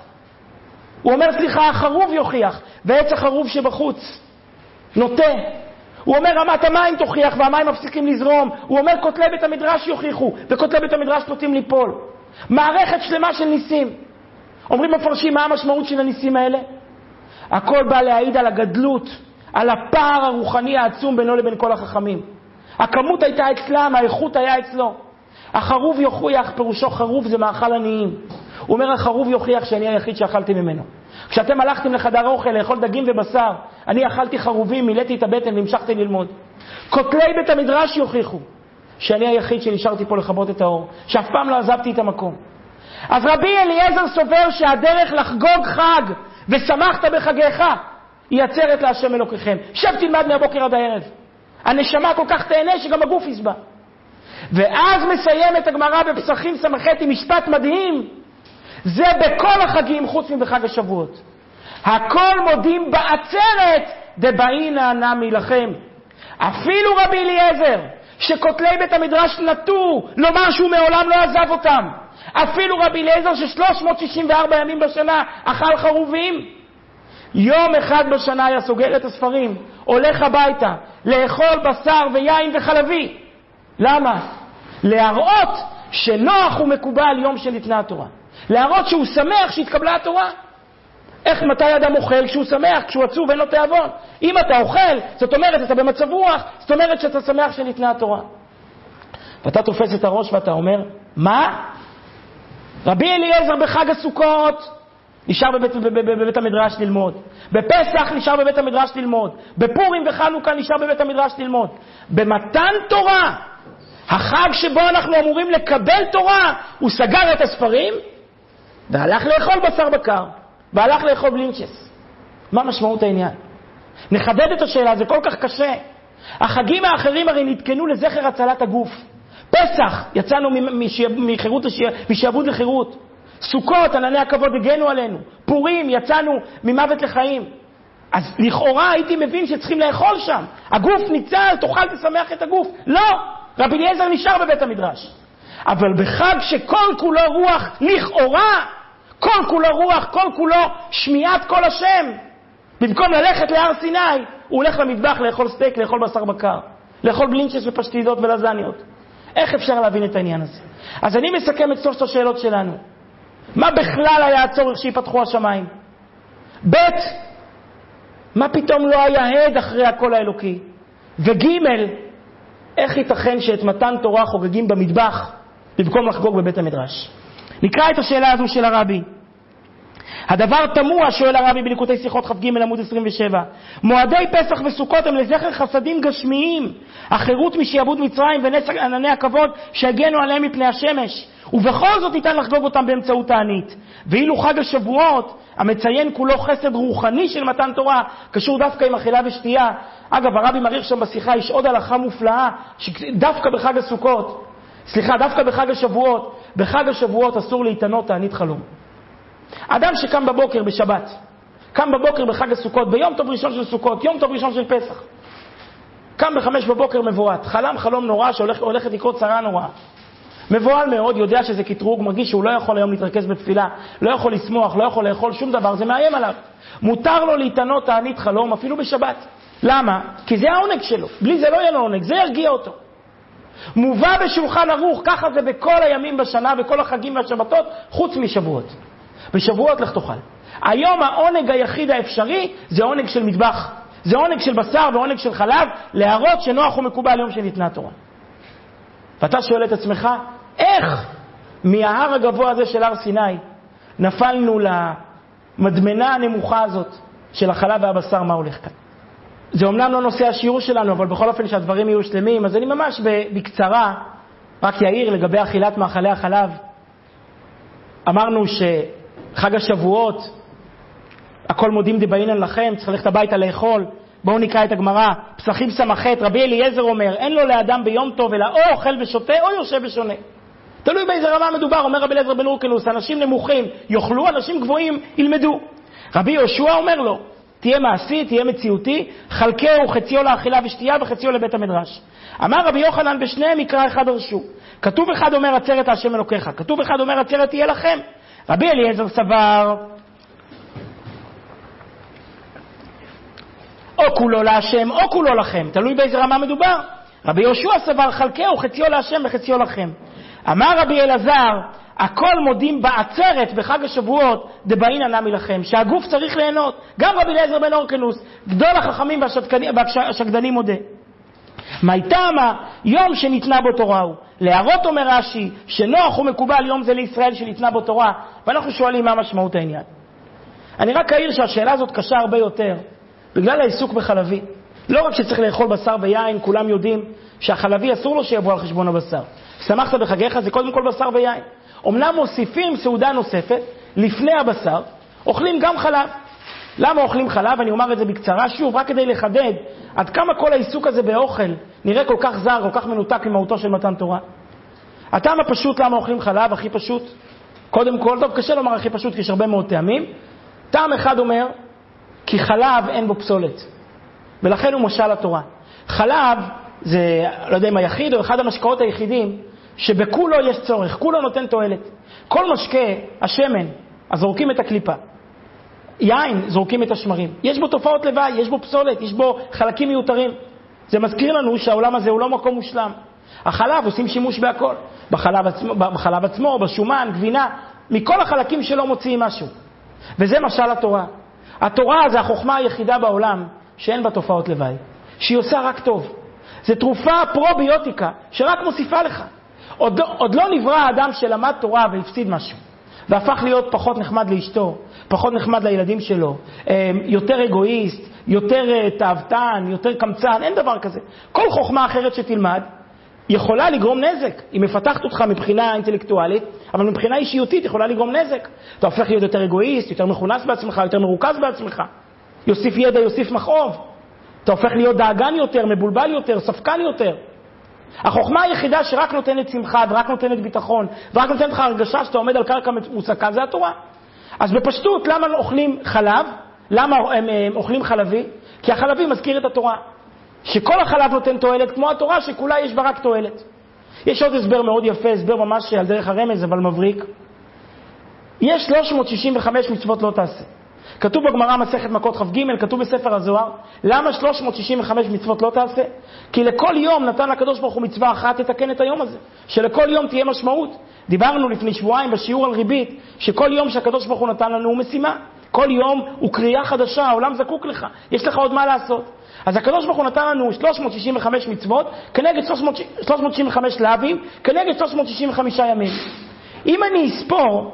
הוא אומר, סליחה, החרוב יוכיח, ועץ החרוב שבחוץ נוטה. הוא אומר, רמת המים תוכיח, והמים מפסיקים לזרום. הוא אומר, כותלי בית המדרש יוכיחו, וכותלי בית המדרש נוטים ליפול. מערכת שלמה של ניסים. אומרים מפרשים, מה המשמעות של הניסים האלה? הכל בא להעיד על הגדלות, על הפער הרוחני העצום בינו לבין כל החכמים. הכמות הייתה אצלם, האיכות היה אצלו. החרוב יוכיח, פירושו חרוב זה מאכל עניים. הוא אומר, החרוב יוכיח שאני היחיד שאכלתי ממנו. כשאתם הלכתם לחדר אוכל לאכול דגים ובשר, אני אכלתי חרובים, מילאתי את הבטן והמשכתי ללמוד. כותלי בית המדרש יוכיחו שאני היחיד שנשארתי פה לכבות את האור, שאף פעם לא עזבתי את המקום. אז רבי אליעזר סובר שהדרך לחגוג חג ושמחת בחגיך היא עצרת להשם אלוקיכם. שב תלמד מהבוקר עד הערב. הנשמה כל כך תהנה שגם הגוף יסבע. ואז מסיימת הגמרא בפסחים סמכת עם משפט מדהים. זה בכל החגים חוץ מבחג השבועות. הכל מודים בעצרת דבעינה נמי לכם. אפילו רבי אליעזר שכותלי בית המדרש נטו לומר שהוא מעולם לא עזב אותם. אפילו רבי אליעזר ש-שלוש מאות שישים וארבעה ימים בשנה אכל חרובים. יום אחד בשנה היה סוגר את הספרים, הולך הביתה, לאכול בשר ויין וחלבי. למה? להראות שנוח הוא מקובל יום שניתנה התורה. להראות שהוא שמח שהתקבלה התורה. איך מתי אדם אוכל? כשהוא שמח, כשהוא עצוב, אין לו תיאבון. אם אתה אוכל, זאת אומרת, אתה במצב רוח, זאת אומרת שאתה שמח שניתנה התורה. ואתה תופס את הראש ואתה אומר, מה? רבי אליעזר בחג הסוכות נשאר בבית, בבית המדרש ללמוד. בפסח נשאר בבית המדרש ללמוד. בפורים וחנוכה נשאר בבית המדרש ללמוד. במתן תורה, החג שבו אנחנו אמורים לקבל תורה, הוא סגר את הספרים, והלך לאכול בשר בקר, והלך לאכול בלינצ'ס. מה משמעות העניין? נחדד את השאלה, זה כל כך קשה. החגים האחרים הרי נתקנו לזכר הצלת הגוף. פסח, יצאנו מחירות לשיע... משעבוד לחירות. סוכות, ענני הכבוד הגנו עלינו. פורים, יצאנו ממוות לחיים. אז לכאורה הייתי מבין שצריכים לאכול שם. הגוף ניצל, תאכל תשמח את הגוף. לא, רבי אליעזר נשאר בבית המדרש. אבל בחג שכל כולו רוח, לכאורה, כל כולו רוח, כל כולו שמיעת כל השם. במקום ללכת להר סיני, הוא הולך למטבח לאכול סטייק, לאכול בשר בקר, לאכול בלינצ'ס ופשטידות ולזניות. איך אפשר להבין את העניין הזה? אז אני מסכם את שלושת השאלות שלנו. מה בכלל היה הצורך שיפתחו השמיים? ב', מה פתאום לא היה הד אחרי הקול האלוקי? וג', איך ייתכן שאת מתן תורה חוגגים במטבח במקום לחגוג בבית המדרש? נקרא את השאלה הזו של הרבי. הדבר תמוה, שואל הרבי בליקוטי שיחות ח"ג עמוד עשרים ושבע. מועדי פסח וסוכות הם לזכר חסדים גשמיים, החירות משעבוד מצרים ונס ענני הכבוד שהגנו עליהם מפני השמש, ובכל זאת ניתן לחגוג אותם באמצעות תענית. ואילו חג השבועות, המציין כולו חסד רוחני של מתן תורה, קשור דווקא עם אכילה ושתייה. אגב, הרבי מעריך שם בשיחה, יש עוד הלכה מופלאה, שדווקא בחג הסוכות, סליחה, דווקא בחג השבועות, בחג השבועות אסור להתענות תענית חלום. אדם שקם בבוקר בשבת, קם בבוקר בחג הסוכות, ביום טוב ראשון של סוכות, יום טוב ראשון של פסח, קם בחמש בבוקר מבועת, חלם חלום נורא שהולכת לקרות צרה נוראה. מבועל מאוד, יודע שזה קטרוג, מרגיש שהוא לא יכול היום להתרכז בתפילה, לא יכול לשמוח, לא יכול לאכול שום דבר, זה מאיים עליו. מותר לו להתענות תענית חלום אפילו בשבת. למה? כי זה העונג שלו, בלי זה לא יהיה לו עונג, זה ירגיע אותו. מובא בשולחן ערוך, ככה זה בכל הימים בשנה, בכל החגים והשבתות, חוץ משבועות. בשבועות לך תאכל. היום העונג היחיד האפשרי זה עונג של מטבח, זה עונג של בשר ועונג של חלב, להראות שנוח ומקובל יום שניתנה תורה. ואתה שואל את עצמך, איך מההר הגבוה הזה של הר סיני נפלנו למדמנה הנמוכה הזאת של החלב והבשר? מה הולך כאן? זה אומנם לא נושא השיעור שלנו, אבל בכל אופן שהדברים יהיו שלמים, אז אני ממש בקצרה רק יעיר לגבי אכילת מאכלי החלב. אמרנו שחג השבועות הכל מודים דיבאינן לכם, צריך ללכת הביתה לאכול. בואו נקרא את הגמרא, פסחים סמכת, רבי אליעזר אומר, אין לו לאדם ביום טוב אלא או אוכל ושותה או יושב ושונה. תלוי באיזה רמה מדובר, אומר רבי אליעזר בן הורקנוס, אנשים נמוכים יאכלו, אנשים גבוהים ילמדו. רבי יהושע אומר לו, תהיה מעשי, תהיה מציאותי, חלקהו חציו לאכילה ושתייה וחציו לבית המדרש. אמר רבי יוחנן, בשניהם יקרא אחד הרשו. כתוב אחד אומר עצרת השם אלוקיך, כתוב אחד אומר עצרת תהיה לכם. רבי אליעזר סבר, או כולו להשם או כולו לכם, תלוי באיזה רמה מדובר. רבי יהושע סבר, חלקהו חציו להשם וחציו לכם. אמר רבי אלעזר, הכל מודים בעצרת בחג השבועות דבעין נמי לכם, שהגוף צריך ליהנות. גם רבי אלעזר בן הורקנוס, גדול החכמים והשקדנים, מודה. מהי טעמה? יום שניתנה בו תורה הוא. להראות, אומר רש"י, שנוח ומקובל יום זה לישראל שניתנה בו תורה. ואנחנו שואלים מה משמעות העניין. אני רק אעיר שהשאלה הזאת קשה הרבה יותר בגלל העיסוק בחלבי. לא רק שצריך לאכול בשר ויין, כולם יודעים שהחלבי אסור לו שיבוא על חשבון הבשר. שמחת בחגיך זה קודם כל בשר ויין. אמנם מוסיפים סעודה נוספת לפני הבשר, אוכלים גם חלב. למה אוכלים חלב? אני אומר את זה בקצרה שוב, רק כדי לחדד עד כמה כל העיסוק הזה באוכל נראה כל כך זר, כל כך מנותק ממהותו של מתן תורה. הטעם הפשוט למה אוכלים חלב, הכי פשוט, קודם כל, טוב, קשה לומר הכי פשוט כי יש הרבה מאוד טעמים. טעם אחד אומר, כי חלב אין בו פסולת, ולכן הוא משל התורה. חלב זה, לא יודע אם היחיד או אחד המשקאות היחידים, שבכולו יש צורך, כולו נותן תועלת. כל משקה, השמן, אז זורקים את הקליפה. יין, זורקים את השמרים. יש בו תופעות לוואי, יש בו פסולת, יש בו חלקים מיותרים. זה מזכיר לנו שהעולם הזה הוא לא מקום מושלם. החלב, עושים שימוש בהכל. בחלב עצמו, בחלב עצמו, בשומן, גבינה, מכל החלקים שלו מוציאים משהו. וזה משל התורה. התורה זה החוכמה היחידה בעולם שאין בה תופעות לוואי, שהיא עושה רק טוב. זה תרופה פרוביוטיקה שרק מוסיפה לך. עוד, עוד לא נברא אדם שלמד תורה והפסיד משהו, והפך להיות פחות נחמד לאשתו, פחות נחמד לילדים שלו, יותר אגואיסט, יותר תאוותן, יותר קמצן, אין דבר כזה. כל חוכמה אחרת שתלמד יכולה לגרום נזק. היא מפתחת אותך מבחינה אינטלקטואלית, אבל מבחינה אישיותית יכולה לגרום נזק. אתה הופך להיות יותר אגואיסט, יותר מכונס בעצמך, יותר מרוכז בעצמך. יוסיף ידע, יוסיף מחוב. אתה הופך להיות דאגן יותר, מבולבל יותר, ספקן יותר. החוכמה היחידה שרק נותנת שמחה, ורק נותנת ביטחון, ורק נותנת לך הרגשה שאתה עומד על קרקע מוצקה, זה התורה. אז בפשטות, למה אוכלים חלב? למה הם, הם אוכלים חלבי? כי החלבי מזכיר את התורה. שכל החלב נותן תועלת, כמו התורה שכולה יש בה רק תועלת. יש עוד הסבר מאוד יפה, הסבר ממש על דרך הרמז, אבל מבריק. יש שלוש מאות שישים וחמש מצוות לא תעשה. כתוב בגמרא מסכת מכות ח"ג, כתוב בספר הזוהר, למה שלוש מאות שישים וחמש מצוות לא תעשה? כי לכל יום נתן לקדוש ברוך הוא מצווה אחת, תתקן את היום הזה, שלכל יום תהיה משמעות. דיברנו לפני שבועיים בשיעור על ריבית, שכל יום שהקדוש ברוך הוא נתן לנו הוא משימה. כל יום הוא קריאה חדשה, העולם זקוק לך, יש לך עוד מה לעשות. אז הקדוש ברוך הוא נתן לנו שלוש מאות שישים וחמש מצוות, כנגד שלוש מאות שישים וחמש לאבים, כנגד שלוש מאות שישים וחמישה ימים. אם אני אספור,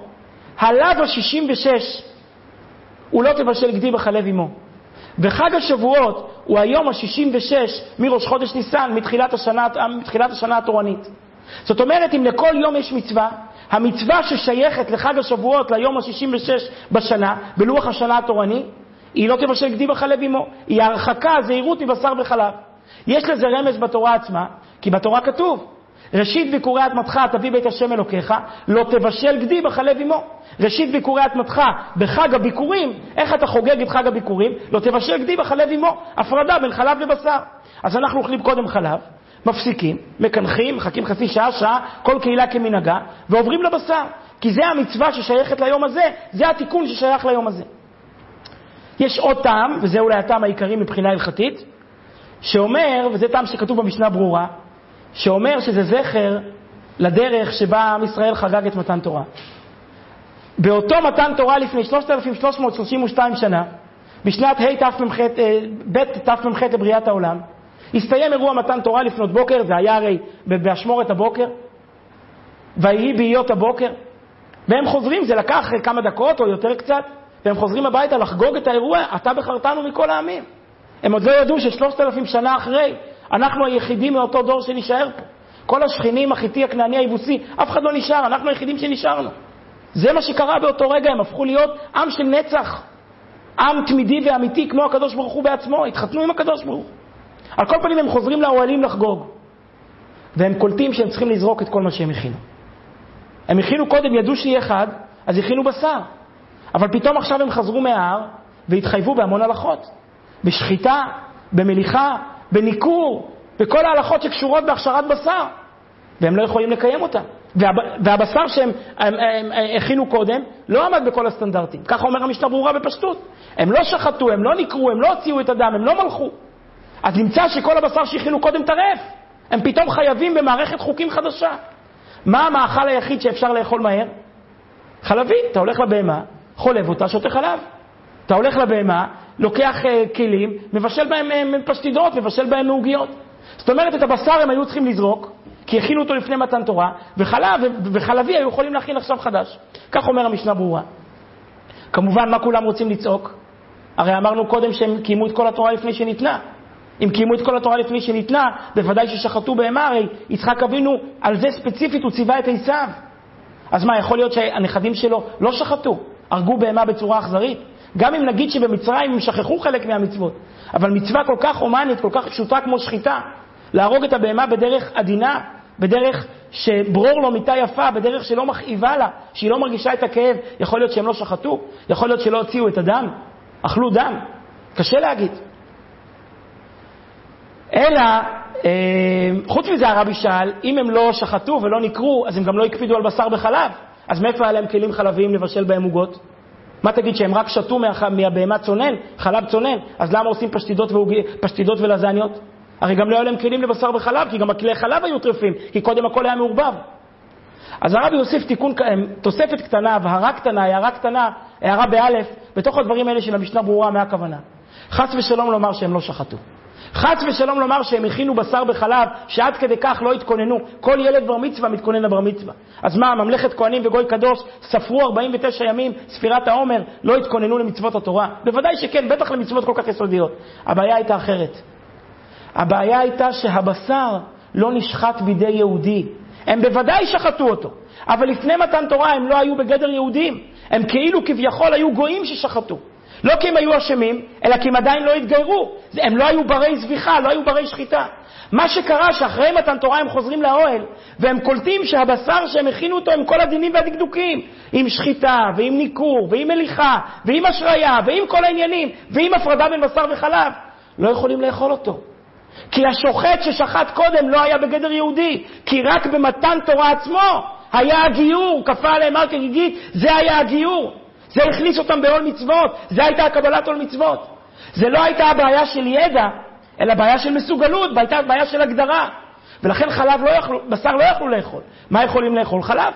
הלב ה-שישים ושש הוא לא תבשל גדי בחלב אמו. בחג השבועות הוא היום ה-שישים ושש מראש חודש ניסן, מתחילת השנה, מתחילת השנה התורנית. זאת אומרת, אם לכל יום יש מצווה, המצווה ששייכת לחג השבועות, ליום ה-שישים ושש בשנה, בלוח השנה התורני, היא לא תבשל גדי בחלב אמו. היא הרחקה, זהירות מבשר בחלב. יש לזה רמז בתורה עצמה, כי בתורה כתוב, ראשית ביקורי התמתך תביא בית השם אלוקיך, לא תבשל גדי בחלב אמו. ראשית ביקורי התמתך בחג הביקורים, איך אתה חוגג את חג הביקורים? לא תבשל גדי בחלב אמו, הפרדה בין חלב לבשר. אז אנחנו אוכלים קודם חלב, מפסיקים, מקנחים, מחכים חצי שעה, שעה, כל קהילה כמנהגה, ועוברים לבשר, כי זה המצווה ששייכת ליום הזה, זה התיקון ששייך ליום הזה. יש עוד טעם, וזה אולי הטעם העיקרי מבחינה הלכתית, שאומר, וזה טעם שכתוב במשנה ברורה, שאומר שזה זכר לדרך שבה עם ישראל חגג את מתן תורה. באותו מתן תורה לפני שלושת אלפים שלוש מאות שלושים ושתיים שנה, בשנת בית תמ"ח לבריאת העולם, הסתיים אירוע מתן תורה לפנות בוקר, זה היה הרי באשמורת הבוקר, והיא בהיות הבוקר, והם חוזרים, זה לקח כמה דקות או יותר קצת, והם חוזרים הביתה לחגוג את האירוע, אתה בחרתנו מכל העמים. הם עוד לא ידעו ששלושת אלפים שנה אחרי, אנחנו היחידים מאותו דור שנשאר פה. כל השכנים, החיתי, הכנעני, היבוסי, אף אחד לא נשאר, אנחנו היחידים שנשארנו. זה מה שקרה באותו רגע, הם הפכו להיות עם של נצח, עם תמידי ואמיתי, כמו הקדוש ברוך הוא בעצמו, התחתנו עם הקדוש ברוך הוא. על כל פנים הם חוזרים לאוהלים לחגוג, והם קולטים שהם צריכים לזרוק את כל מה שהם הכינו. הם הכינו קודם, ידעו שיהיה חג, אז הכינו בשר. אבל פתאום עכשיו הם חזרו מההר, והתחייבו בהמון הלכות. בשחיטה, במליחה, בניקור, בכל ההלכות שקשורות בהכשרת בשר, והם לא יכולים לקיים אותם. והבשר שהם הם, הם, הם, הכינו קודם לא עמד בכל הסטנדרטים. ככה אומר המשנה ברורה בפשטות. הם לא שחטו, הם לא ניקרו, הם לא הוציאו את הדם, הם לא מלכו. אז נמצא שכל הבשר שהכינו קודם טרף. הם פתאום חייבים במערכת חוקים חדשה. מה המאכל היחיד שאפשר לאכול מהר? חלבית. אתה הולך לבהמה, חולב אותה, שותה חלב. אתה הולך לבהמה, לוקח uh, כלים, מבשל בהם uh, פשטידות, מבשל בהם מעוגיות. זאת אומרת, את הבשר הם היו צריכים לזרוק, כי הכינו אותו לפני מתן תורה, וחלב, וחלבי היו יכולים להכין עכשיו חדש. כך אומר המשנה ברורה. כמובן, מה כולם רוצים לצעוק? הרי אמרנו קודם שהם קיימו את כל התורה לפני שניתנה. אם קיימו את כל התורה לפני שניתנה, בוודאי ששחטו בהמה, הרי יצחק אבינו, על זה ספציפית הוא ציווה את עשיו. אז מה, יכול להיות שהנכדים שלו לא שחטו, הרגו בהמה בצורה אכזרית? גם אם נגיד שבמצרים הם שכחו חלק מהמצוות, אבל מצווה כל כך אומנית, כל כך פשוטה כמו שחיטה, להרוג את הבהמה בדרך עדינה, בדרך שברור לו מיטה יפה, בדרך שלא מכאיבה לה, שהיא לא מרגישה את הכאב, יכול להיות שהם לא שחטו, יכול להיות שלא הוציאו את הדם, אכלו דם, קשה להגיד. אלא, חוץ מזה הרבי שאל, אם הם לא שחטו ולא נקרו, אז הם גם לא הקפידו על בשר בחלב, אז מאיפה עליהם כלים חלביים לבשל בהם עוגות? מה תגיד, שהם רק שתו מהבהמה צונן, חלב צונן, אז למה עושים פשטידות, והוג... פשטידות ולזניות? הרי גם לא היו להם כלים לבשר בחלב, כי גם הכלי חלב היו טרפים, כי קודם הכל היה מעורבב. אז הרבי יוסיף תיקון, תוספת קטנה, והרה קטנה, הערה קטנה, הערה באלף, בתוך הדברים האלה של המשנה ברורה מהכוונה. חס ושלום לומר שהם לא שחטו. חס ושלום לומר שהם הכינו בשר בחלב, שעד כדי כך לא התכוננו. כל ילד בר מצווה מתכונן לבר מצווה. אז מה, ממלכת כהנים וגוי קדוש ספרו ארבעים ותשע ימים, ספירת העומר, לא התכוננו למצוות התורה? בוודאי שכן, בטח למצוות כל כך יסודיות. הבעיה הייתה אחרת. הבעיה הייתה שהבשר לא נשחט בידי יהודי. הם בוודאי שחטו אותו, אבל לפני מתן תורה הם לא היו בגדר יהודים. הם כאילו כביכול היו גויים ששחטו. לא כי הם היו אשמים, אלא כי הם עדיין לא התגיירו. הם לא היו ברי זביחה, לא היו ברי שחיטה. מה שקרה שאחרי מתן תורה הם חוזרים לאוהל, והם קולטים שהבשר שהם הכינו אותו עם כל הדינים והדקדוקים, עם שחיטה, ועם ניקור, ועם מליחה, ועם אשריה, ועם כל העניינים, ועם הפרדה בין בשר וחלב, לא יכולים לאכול אותו. כי השוחט ששחט קודם לא היה בגדר יהודי, כי רק במתן תורה עצמו היה הגיור, כפה עליהם הר כגיגית, זה היה הגיור. זה הכניס אותם בעול מצוות, זה הייתה הקבלת עול מצוות. זה לא הייתה הבעיה של ידע, אלא בעיה של מסוגלות, הייתה בעיה של הגדרה. ולכן חלב לא יכלו, בשר לא יכלו לאכול. מה יכולים לאכול? חלב.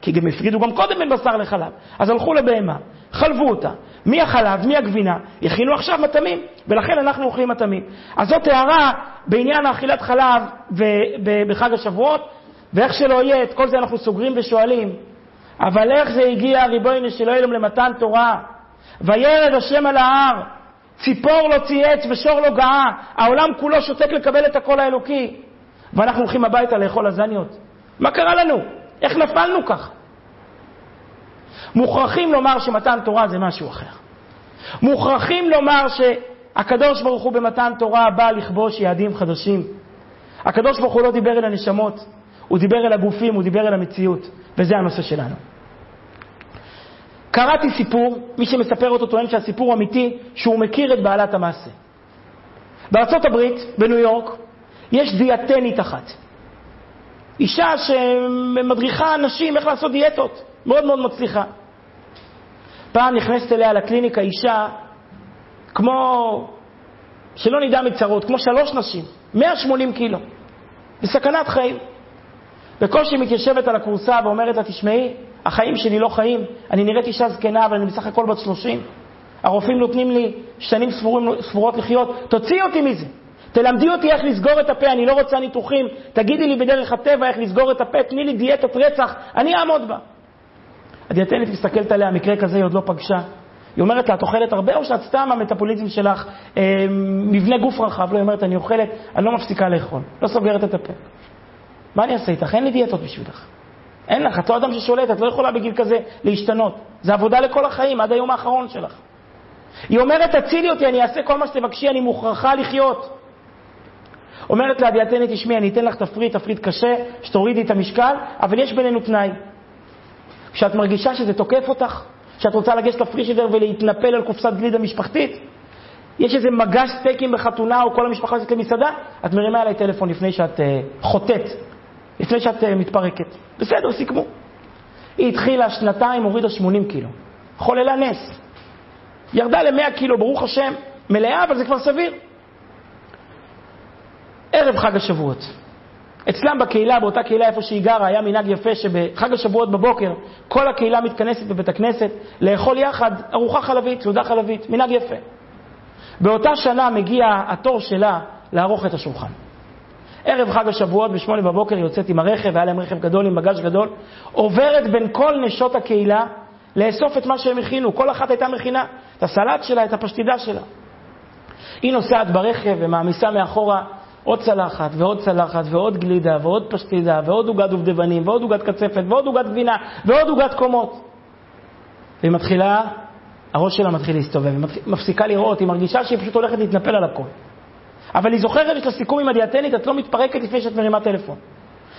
כי גם הפרידו גם קודם בין בשר לחלב. אז הלכו לבהמה, חלבו אותה. מי החלב, מי הגבינה, יכינו עכשיו מתמים, ולכן אנחנו אוכלים מתמים. אז זאת הערה בעניין האכילת חלב בחג השבועות, ואיך שלא יהיה, את כל זה אנחנו סוגרים ושואלים, אבל איך זה הגיע, ריבונו של עולם, למתן תורה? וירד השם על ההר, ציפור לא צייץ ושור לא גאה, העולם כולו שותק לקבל את הקול האלוקי. ואנחנו הולכים הביתה לאכול הזניות. מה קרה לנו? איך נפלנו כך? מוכרחים לומר שמתן תורה זה משהו אחר. מוכרחים לומר שהקדוש ברוך הוא במתן תורה בא לכבוש יעדים חדשים. הקדוש ברוך הוא לא דיבר אל הנשמות, הוא דיבר אל הגופים, הוא דיבר אל המציאות. וזה הנושא שלנו. קראתי סיפור, מי שמספר אותו טוען שהסיפור אמיתי, שהוא מכיר את בעלת המעשה. בארצות הברית, בניו יורק, יש דיאטנית אחת. אישה שמדריכה אנשים איך לעשות דיאטות. מאוד מאוד מצליחה. פעם נכנסת אליה לקליניקה אישה, כמו, שלא נדע מצרות, כמו שלוש נשים, מאה ושמונים קילו. בסכנת חיים. בקושי מתיישבת על הכורסה ואומרת לה, תשמעי, החיים שלי לא חיים, אני נראית אישה זקנה, אבל אני בסך הכל בת שלושים. הרופאים נותנים לי שנים ספורים, ספורות לחיות, תוציא אותי מזה. תלמדי אותי איך לסגור את הפה, אני לא רוצה ניתוחים, תגידי לי בדרך הטבע איך לסגור את הפה, תני לי דיאטת רצח, אני אעמוד בה. הדיאטנית מסתכלת עליה, מקרה כזה היא עוד לא פגשה. היא אומרת לה, את אוכלת הרבה או שאת סתם המטאבוליזם שלך, אה, מבנה גוף רחב? לא, היא אומרת, אני אוכלת, אני לא מפסיקה לאכול, לא סוגרת את הפה. מה אני אעשה איתך? אין לי דיאטות בשבילך. אין לך, את לא אדם ששולט, את לא יכולה בגיל כזה להשתנות. זה עבודה לכל החיים, עד היום האחרון שלך. היא אומרת, תצילי אותי, אני אעשה כל מה שתבקשי, אני מוכרחה לחיות. אומרת לה, דיאטנית, תשמעי, אני אתן לך תפריט, תפריט קשה, שתורידי את המשקל, אבל יש בינינו תנאי. כשאת מרגישה שזה תוקף אותך, כשאת רוצה לגשת לפריג'ידר ולהתנפל על קופסת גלידה משפחתית, יש איזה מגש סטייקים בחתונה או כל המשפחה יוצאת למסעדה, את מרימה עליי טלפון לפני שאת uh, חוטאת, לפני שאת uh, מתפרקת. בסדר, סיכמו. היא התחילה שנתיים, הורידה שמונים קילו. חוללה נס. ירדה ל-מאה קילו, ברוך השם, מלאה, אבל זה כבר סביר. ערב חג השבועות. אצלם בקהילה, באותה קהילה איפה שהיא גרה, היה מנהג יפה שבחג השבועות בבוקר, כל הקהילה מתכנסת בבית הכנסת, לאכול יחד ארוחה חלבית, סעודה חלבית, מנהג יפה. באותה שנה מגיע התור שלה לערוך את השולחן. ערב חג השבועות, בשמונה בבוקר, יוצאת עם הרכב, היה להם רכב גדול, עם מגש גדול, עוברת בין כל נשות הקהילה, לאסוף את מה שהם הכינו. כל אחת הייתה מכינה, את הסלט שלה, את הפשטידה שלה. היא נוסעת ברכב ומעמיסה מאחורה, עוד צלחת ועוד צלחת ועוד גלידה ועוד פשטידה ועוד עוגת דובדבנים ועוד עוגת קצפת ועוד עוגת גבינה ועוד עוגת קומות. והיא מתחילה, הראש שלה מתחיל להסתובב, היא מפסיקה לראות, היא מרגישה שהיא פשוט הולכת להתנפל על הכל. אבל היא זוכרת, יש לה סיכום עם הדיאטנית, את לא מתפרקת לפני שאת מרימה טלפון.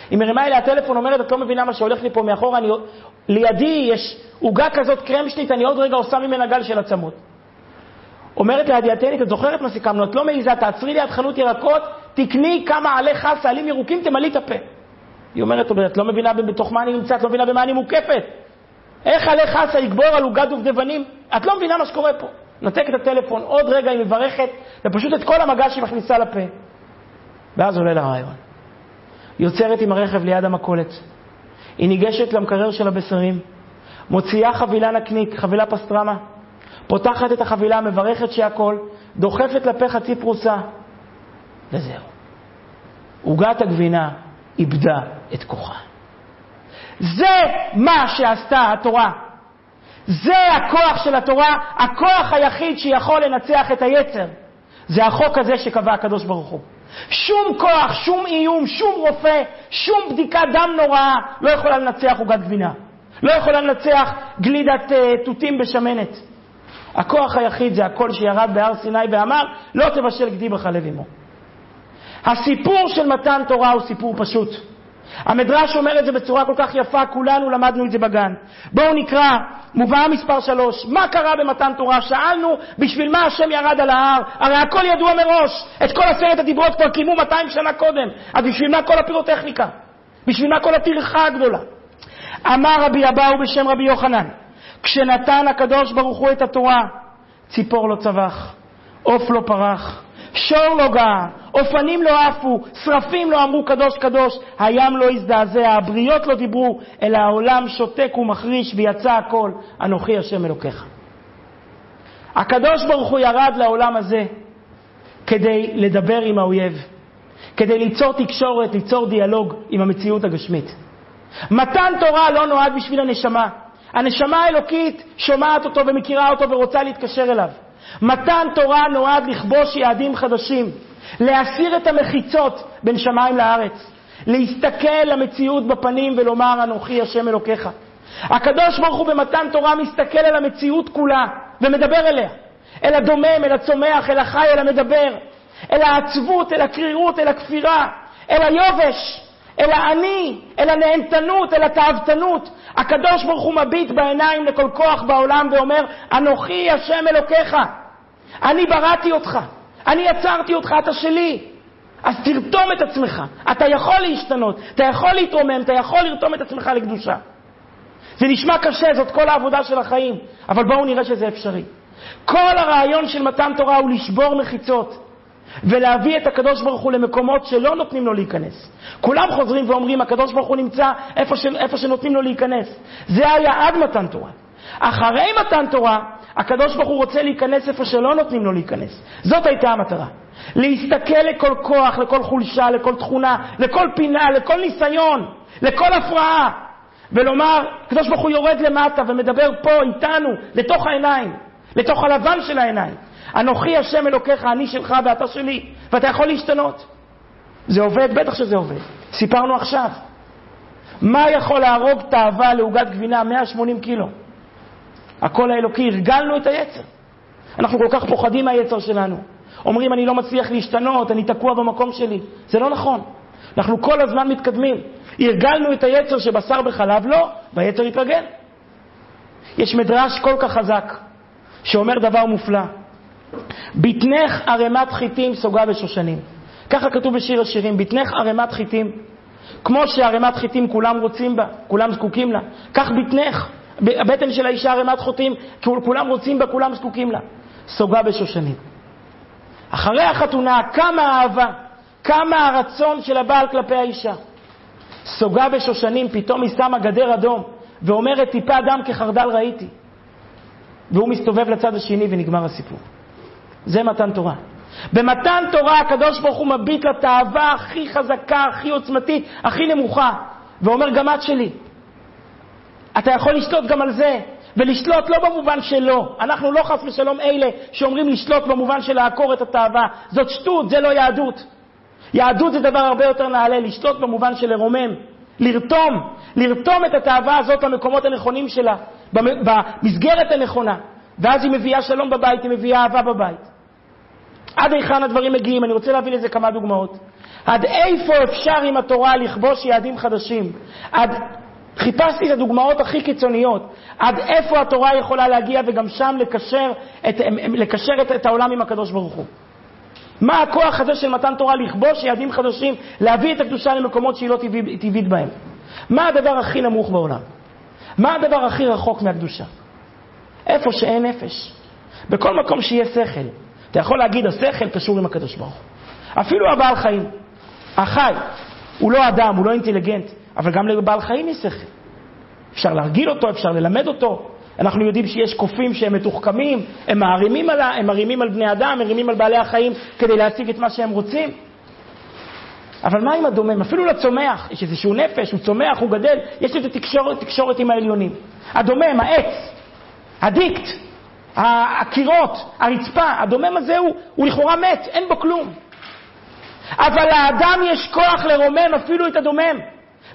היא מרימה אליה טלפון, אומרת, את לא מבינה מה שהולך לי פה מאחורה, אני... לידי יש עוגה כזאת קרמשנית, אני עוד רגע עושה ממנה גל של עצמות. אומרת לה הדיאטנית, את זוכרת מה סיכמנו, את לא מעיזה, תעצרי לי עד חנות ירקות, תקני כמה עלי חס, עלים ירוקים, תמלא את הפה. היא אומרת, את לא מבינה בתוך מה אני נמצא, את לא מבינה במה אני מוקפת. איך עלי חס, יגבור על עוגת דובדבנים? את לא מבינה מה שקורה פה. נתק את הטלפון, עוד רגע היא מברכת, ופשוט את כל המגש שהיא מכניסה לפה. ואז עולה לרעיון. היא יוצרת עם הרכב ליד המכולת. היא ניגשת למקרר של הבשרים, מוציאה חבילה נקניק, חבילה פסטרמה, פותחת את החבילה, מברכת שהכל, דוחפת לפה חצי פרוסה, וזהו. עוגת הגבינה איבדה את כוחה. זה מה שעשתה התורה. זה הכוח של התורה, הכוח היחיד שיכול לנצח את היצר. זה החוק הזה שקבע הקדוש ברוך הוא. שום כוח, שום איום, שום רופא, שום בדיקת דם נוראה לא יכולה לנצח עוגת גבינה. לא יכולה לנצח גלידת תותים בשמנת. הכוח היחיד זה הקול שירד בהר סיני ואמר, לא תבשל גדי בחלב אמו. הסיפור של מתן תורה הוא סיפור פשוט. המדרש אומר את זה בצורה כל כך יפה, כולנו למדנו את זה בגן. בואו נקרא מובאה מספר שלוש, מה קרה במתן תורה? שאלנו בשביל מה השם ירד על ההר, הרי הכל ידוע מראש, את כל עשרת הדיברות כבר קיימו מאתיים שנה קודם, אז בשביל מה כל הפירוטכניקה? בשביל מה כל הטרחה הגדולה? אמר רבי אבאו בשם רבי יוחנן, כשנתן הקדוש ברוך הוא את התורה, ציפור לא צבח, עוף לא פרח, שור לא גאה, אופנים לא עפו, שרפים לא אמרו קדוש קדוש, הים לא הזדעזע, הבריות לא דיברו, אלא העולם שותק ומחריש ויצא הכל, אנוכי השם אלוקיך. הקדוש ברוך הוא ירד לעולם הזה כדי לדבר עם האויב, כדי ליצור תקשורת, ליצור דיאלוג עם המציאות הגשמית. מתן תורה לא נועד בשביל הנשמה. הנשמה האלוקית שומעת אותו ומכירה אותו ורוצה להתקשר אליו. מתן תורה נועד לכבוש יעדים חדשים, להסיר את המחיצות בין שמיים לארץ, להסתכל למציאות בפנים ולומר אנוכי השם אלוקיך. הקדוש ברוך הוא במתן תורה מסתכל על המציאות כולה ומדבר אליה, אל הדומם, אל הצומח, אל החי, אל המדבר, אל העצבות, אל הקרירות, אל הכפירה, אל היובש, אל העני, אל הנהנתנות, אל התאוותנות. הקדוש ברוך הוא מביט בעיניים לכל כוח בעולם ואומר אנוכי השם אלוקיך, אני בראתי אותך, אני יצרתי אותך, אתה שלי. אז תרתום את עצמך, אתה יכול להשתנות, אתה יכול להתרומם, אתה יכול לרתום את עצמך לקדושה. זה נשמע קשה, זאת כל העבודה של החיים, אבל בואו נראה שזה אפשרי. כל הרעיון של מתן תורה הוא לשבור מחיצות ולהביא את הקדוש ברוך הוא למקומות שלא נותנים לו להיכנס. כולם חוזרים ואומרים הקדוש ברוך הוא נמצא איפה, ש... איפה שנותנים לו להיכנס. זה היה עד מתן תורה. אחרי מתן תורה הקדוש ברוך הוא רוצה להיכנס איפה שלא נותנים לו להיכנס. זאת הייתה המטרה, להסתכל לכל כוח, לכל חולשה, לכל תכונה, לכל פינה, לכל ניסיון, לכל הפרעה, ולומר הקדוש ברוך הוא יורד למטה ומדבר פה איתנו, לתוך העיניים, לתוך הלבן של העיניים. אנוכי השם אלוקיך, אני שלך ואתה שלי, ואתה יכול להשתנות. זה עובד? בטח שזה עובד. סיפרנו עכשיו, מה יכול להרוג תאווה לעוגת גבינה מאה ושמונים קילו? הכל האלוקי. הרגלנו את היצר, אנחנו כל כך פוחדים מהיצר שלנו, אומרים אני לא מצליח להשתנות, אני תקוע במקום שלי. זה לא נכון, אנחנו כל הזמן מתקדמים. הרגלנו את היצר שבשר בחלב לא, והיצר יתרגל. יש מדרש כל כך חזק שאומר דבר מופלא, ביטנך ערמת חיטים סוגה בשושנים. ככה כתוב בשיר השירים, ביטנך ערמת חיטים. כמו שערמת חיטים כולם רוצים בה, כולם זקוקים לה, כך ביטנך, הבטן של האישה ערמת חוטים, כולם רוצים בה, כולם זקוקים לה, סוגה בשושנים. אחרי החתונה כמה האהבה, כמה הרצון של הבעל כלפי האישה. סוגה בשושנים, פתאום היא שמה גדר אדום ואומרת טיפה דם כחרדל ראיתי, והוא מסתובב לצד השני ונגמר הסיפור. זה מתן תורה. במתן תורה הקדוש ברוך הוא מביט לתאווה הכי חזקה, הכי עוצמתית, הכי נמוכה, ואומר גם את שלי, אתה יכול לשלוט גם על זה. ולשלוט לא במובן שלו, אנחנו לא חס ושלום אלה שאומרים לשלוט במובן של לעקור את התאווה, זאת שטות, זה לא יהדות. יהדות זה דבר הרבה יותר נעלה. לשלוט במובן של לרומם, לרתום, לרתום את התאווה הזאת למקומות הנכונים שלה, במסגרת הנכונה, ואז היא מביאה שלום בבית, היא מביאה אהבה בבית. עד איכן הדברים מגיעים? אני רוצה להביא לזה כמה דוגמאות. עד איפה אפשר עם התורה לכבוש יעדים חדשים? עד... חיפשתי את הדוגמאות הכי קיצוניות, עד איפה התורה יכולה להגיע וגם שם לקשר את, לקשר את, את העולם עם הקדוש ברוך הוא. מה הכוח הזה של מתן תורה לכבוש יעדים חדשים, להביא את הקדושה למקומות שהיא לא טבעית, טבעית בהם? מה הדבר הכי נמוך בעולם? מה הדבר הכי רחוק מהקדושה? איפה שאין נפש. בכל מקום שיהיה שכל, אתה יכול להגיד השכל קשור עם הקדוש ברוך הוא. אפילו הבעל חיים, החי, הוא לא אדם, הוא לא אינטליגנט, אבל גם לבעל חיים יש שכל, אפשר להרגיל אותו, אפשר ללמד אותו. אנחנו יודעים שיש קופים שהם מתוחכמים, הם מערימים על, הם מרימים על בני אדם, מרימים על בעלי החיים כדי להשיג את מה שהם רוצים. אבל מה עם הדומם? אפילו לצומח יש איזשהו נפש, הוא צומח, הוא גדל, יש איזו תקשורת, תקשורת עם העליונים. הדומם, העץ, הדיקט, הקירות, הרצפה, הדומם הזה הוא, הוא לכאורה מת, אין בו כלום. אבל לאדם יש כוח לרומם אפילו את הדומם,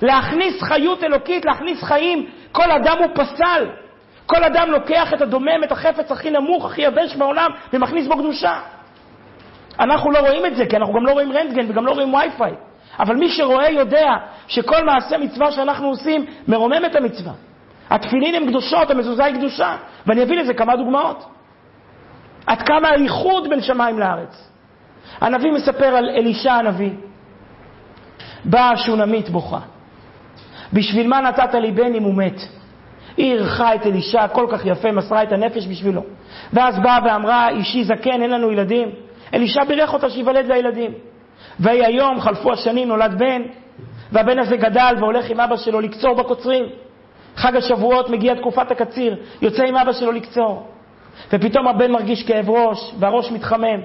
להכניס חיות אלוקית, להכניס חיים. כל אדם הוא פסל, כל אדם לוקח את הדומם, את החפץ הכי נמוך, הכי יבש בעולם, ומכניס בו קדושה. אנחנו לא רואים את זה, כי אנחנו גם לא רואים רנטגן וגם לא רואים וי-פיי, אבל מי שרואה יודע שכל מעשה מצווה שאנחנו עושים מרומם את המצווה. התפילין הם קדושות, המזוזה היא קדושה, ואני אביא לזה כמה דוגמאות. עד כמה הייחוד בין שמיים לארץ. הנביא מספר על אלישע הנביא, באה שונמית בוכה, בשביל מה נתת לי בן אם הוא מת? היא ערכה את אלישע כל כך יפה, מסרה את הנפש בשבילו, ואז באה ואמרה אישי זקן, אין לנו ילדים. אלישע בירך אותה שיוולד לה ילדים, והיא היום, חלפו השנים, נולד בן, והבן הזה גדל והולך עם אבא שלו לקצור בקוצרים. חג השבועות מגיע תקופת הקציר, יוצא עם אבא שלו לקצור, ופתאום הבן מרגיש כאב ראש והראש מתחמם,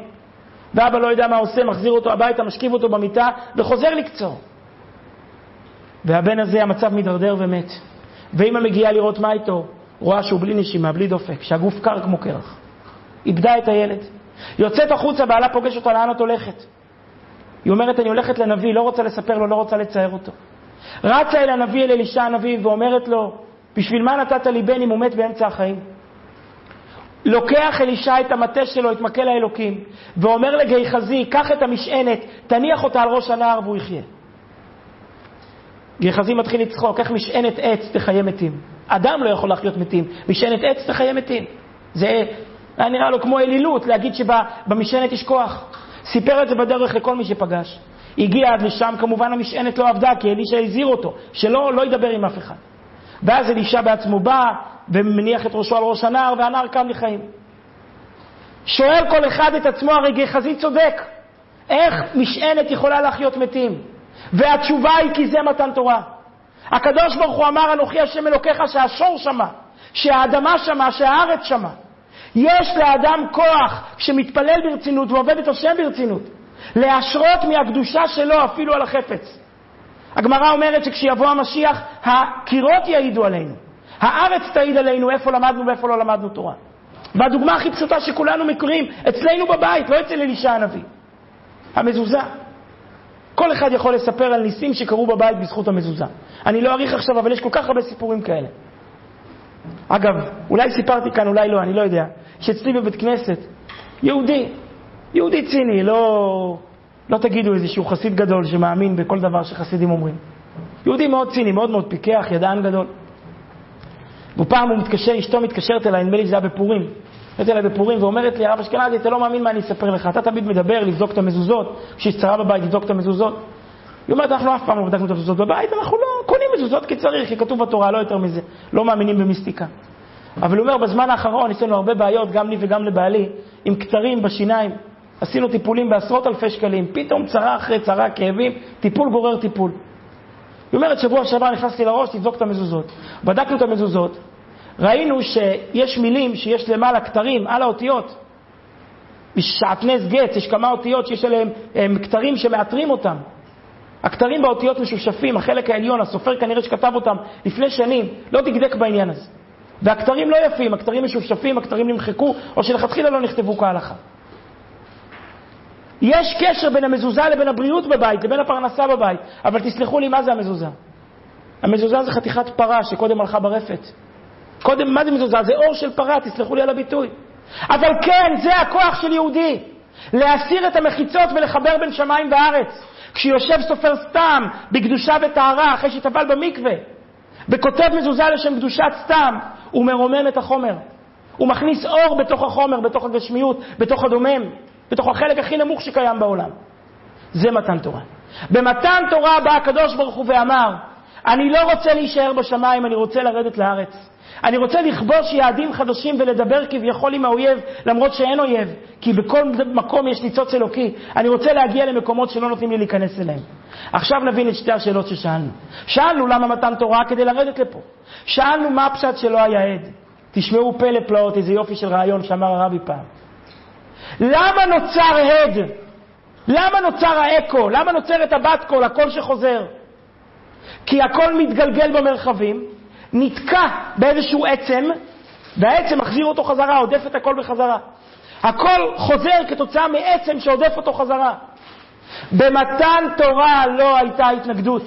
ואבא לא יודע מה עושה, מחזיר אותו הביתה, משכיב אותו במיטה וחוזר לקצור, והבן הזה המצב מדרדר ומת. ואמא מגיעה לראות מה איתו, רואה שהוא בלי נשימה, בלי דופק, שהגוף קר כמו קרח. איבדה את הילד. יוצאת החוצה, בעלה פוגש אותו, לאן את הולכת? היא אומרת, אני הולכת לנביא, לא רוצה לספר לו, לא רוצה לצייר אותו. רצה אל הנביא, אל אלישע הנביא, ואומרת לו, בשביל מה נתת לי בן אם הוא מת באמצע החיים? לוקח אלישע את המטה שלו, את מקל האלוקים, ואומר לגייחזי, קח את המשענת, תניח אותה על ראש הנער והוא יחיה. גייחזי מתחיל לצחוק, איך משענת עץ תחיה מתים? אדם לא יכול לחיות מתים, משענת עץ תחיה מתים. זה היה נראה לו כמו אלילות, להגיד שבמשענת יש כוח. סיפר את זה בדרך לכל מי שפגש. הגיע עד לשם, כמובן המשענת לא עבדה, כי אלישע הזהיר אותו, שלא לא ידבר עם אף אחד. ואז אלישע בעצמו בא, ומניח את ראשו על ראש הנער, והנער קם לחיים. שואל כל אחד את עצמו, הרי גחזי צודק, איך משענת יכולה להחיות מתים? והתשובה היא כי זה מתן תורה. הקדוש ברוך הוא אמר, אנוכי השם אלוקיך, שהשור שמה, שהאדמה שמה, שהארץ שמה. יש לאדם כוח שמתפלל ברצינות ועובד את השם ברצינות, להשרות מהקדושה שלו אפילו על החפץ. הגמרא אומרת שכשיבוא המשיח, הקירות יעידו עלינו. הארץ תעיד עלינו איפה למדנו ואיפה לא למדנו תורה. והדוגמה הכי פשוטה שכולנו מכירים, אצלנו בבית, לא אצל אלישע הנביא. המזוזה. כל אחד יכול לספר על ניסים שקרו בבית בזכות המזוזה. אני לא אריך עכשיו, אבל יש כל כך הרבה סיפורים כאלה. אגב, אולי סיפרתי כאן, אולי לא, אני לא יודע, שאצלי בבית כנסת, יהודי, יהודי ציני, לא... לא תגידו איזשהו חסיד גדול שמאמין בכל דבר שחסידים אומרים. יהודי מאוד ציני, מאוד מאוד פיקח, ידען גדול. ופעם הוא מתקשר, אשתו מתקשרת אליי, נדמה לי שזה היה בפורים. נדמה לי בפורים ואומרת לי, הרב אשכנזי, אתה לא מאמין מה אני אספר לך. אתה תמיד מדבר, לבדוק את המזוזות, כשיש צרה בבית, לבדוק את המזוזות. היא אומרת, אנחנו אף פעם לא בדקנו את המזוזות בבית, אנחנו לא קונים מזוזות כצריך, כי כתוב בתורה, לא יותר מזה. לא מאמינים במיסטיקה. אבל הוא אומר, בזמן האחרון יש לנו הרבה בעיות, גם לי וגם לבעלי, עם קצרים בשיניים. עשינו טיפולים בעשרות אלפי שקלים, פתאום צרה אחרי צרה, כאבים, טיפול גורר טיפול. היא אומרת, שבוע שעבר נכנסתי לראש, תבדוק את המזוזות. בדקנו את המזוזות, ראינו שיש מילים שיש למעלה כתרים על האותיות. בשעטנז גץ יש כמה אותיות שיש עליהם כתרים שמאתרים אותם. הכתרים באותיות משושפים, החלק העליון, הסופר כנראה שכתב אותם לפני שנים, לא תגדק בעניין הזה. והכתרים לא יפים, הכתרים משושפים, הכתרים נמחקו, או שלכתחילה לא נכתבו כהלכה. יש קשר בין המזוזה לבין הבריאות בבית, לבין הפרנסה בבית. אבל תסלחו לי, מה זה המזוזה? המזוזה זה חתיכת פרה שקודם הלכה ברפת. קודם, מה זה מזוזה? זה אור של פרה, תסלחו לי על הביטוי. אבל כן, זה הכוח של יהודי. להסיר את המחיצות ולחבר בין שמיים וארץ. כשיושב סופר סתם בקדושה וטהרה, אחרי שטבל במקווה, וכותב מזוזה לשם קדושת סתם, הוא מרומם את החומר. הוא מכניס אור בתוך החומר, בתוך הגשמיות, בתוך הדומם. בתוך החלק הכי נמוך שקיים בעולם. זה מתן תורה. במתן תורה בא הקדוש ברוך הוא ואמר, אני לא רוצה להישאר בשמיים, אני רוצה לרדת לארץ. אני רוצה לכבוש יעדים חדשים ולדבר כביכול עם האויב, למרות שאין אויב, כי בכל מקום יש ניצוץ אלוקי. אני רוצה להגיע למקומות שלא נותנים לי להיכנס אליהם. עכשיו נבין את שתי השאלות ששאלנו. שאלנו למה מתן תורה כדי לרדת לפה. שאלנו מה הפשט שלא היה עד. תשמעו פלא פלאות, איזה יופי של רעיון שאמר הרבי פעם. למה נוצר הד? למה נוצר האקו? למה נוצרת הבת קול, הקול שחוזר? כי הקול מתגלגל במרחבים, נתקע באיזשהו עצם, והעצם מחזיר אותו חזרה, עודף את הקול בחזרה. הקול חוזר כתוצאה מעצם שעודף אותו חזרה. במתן תורה לא הייתה התנגדות.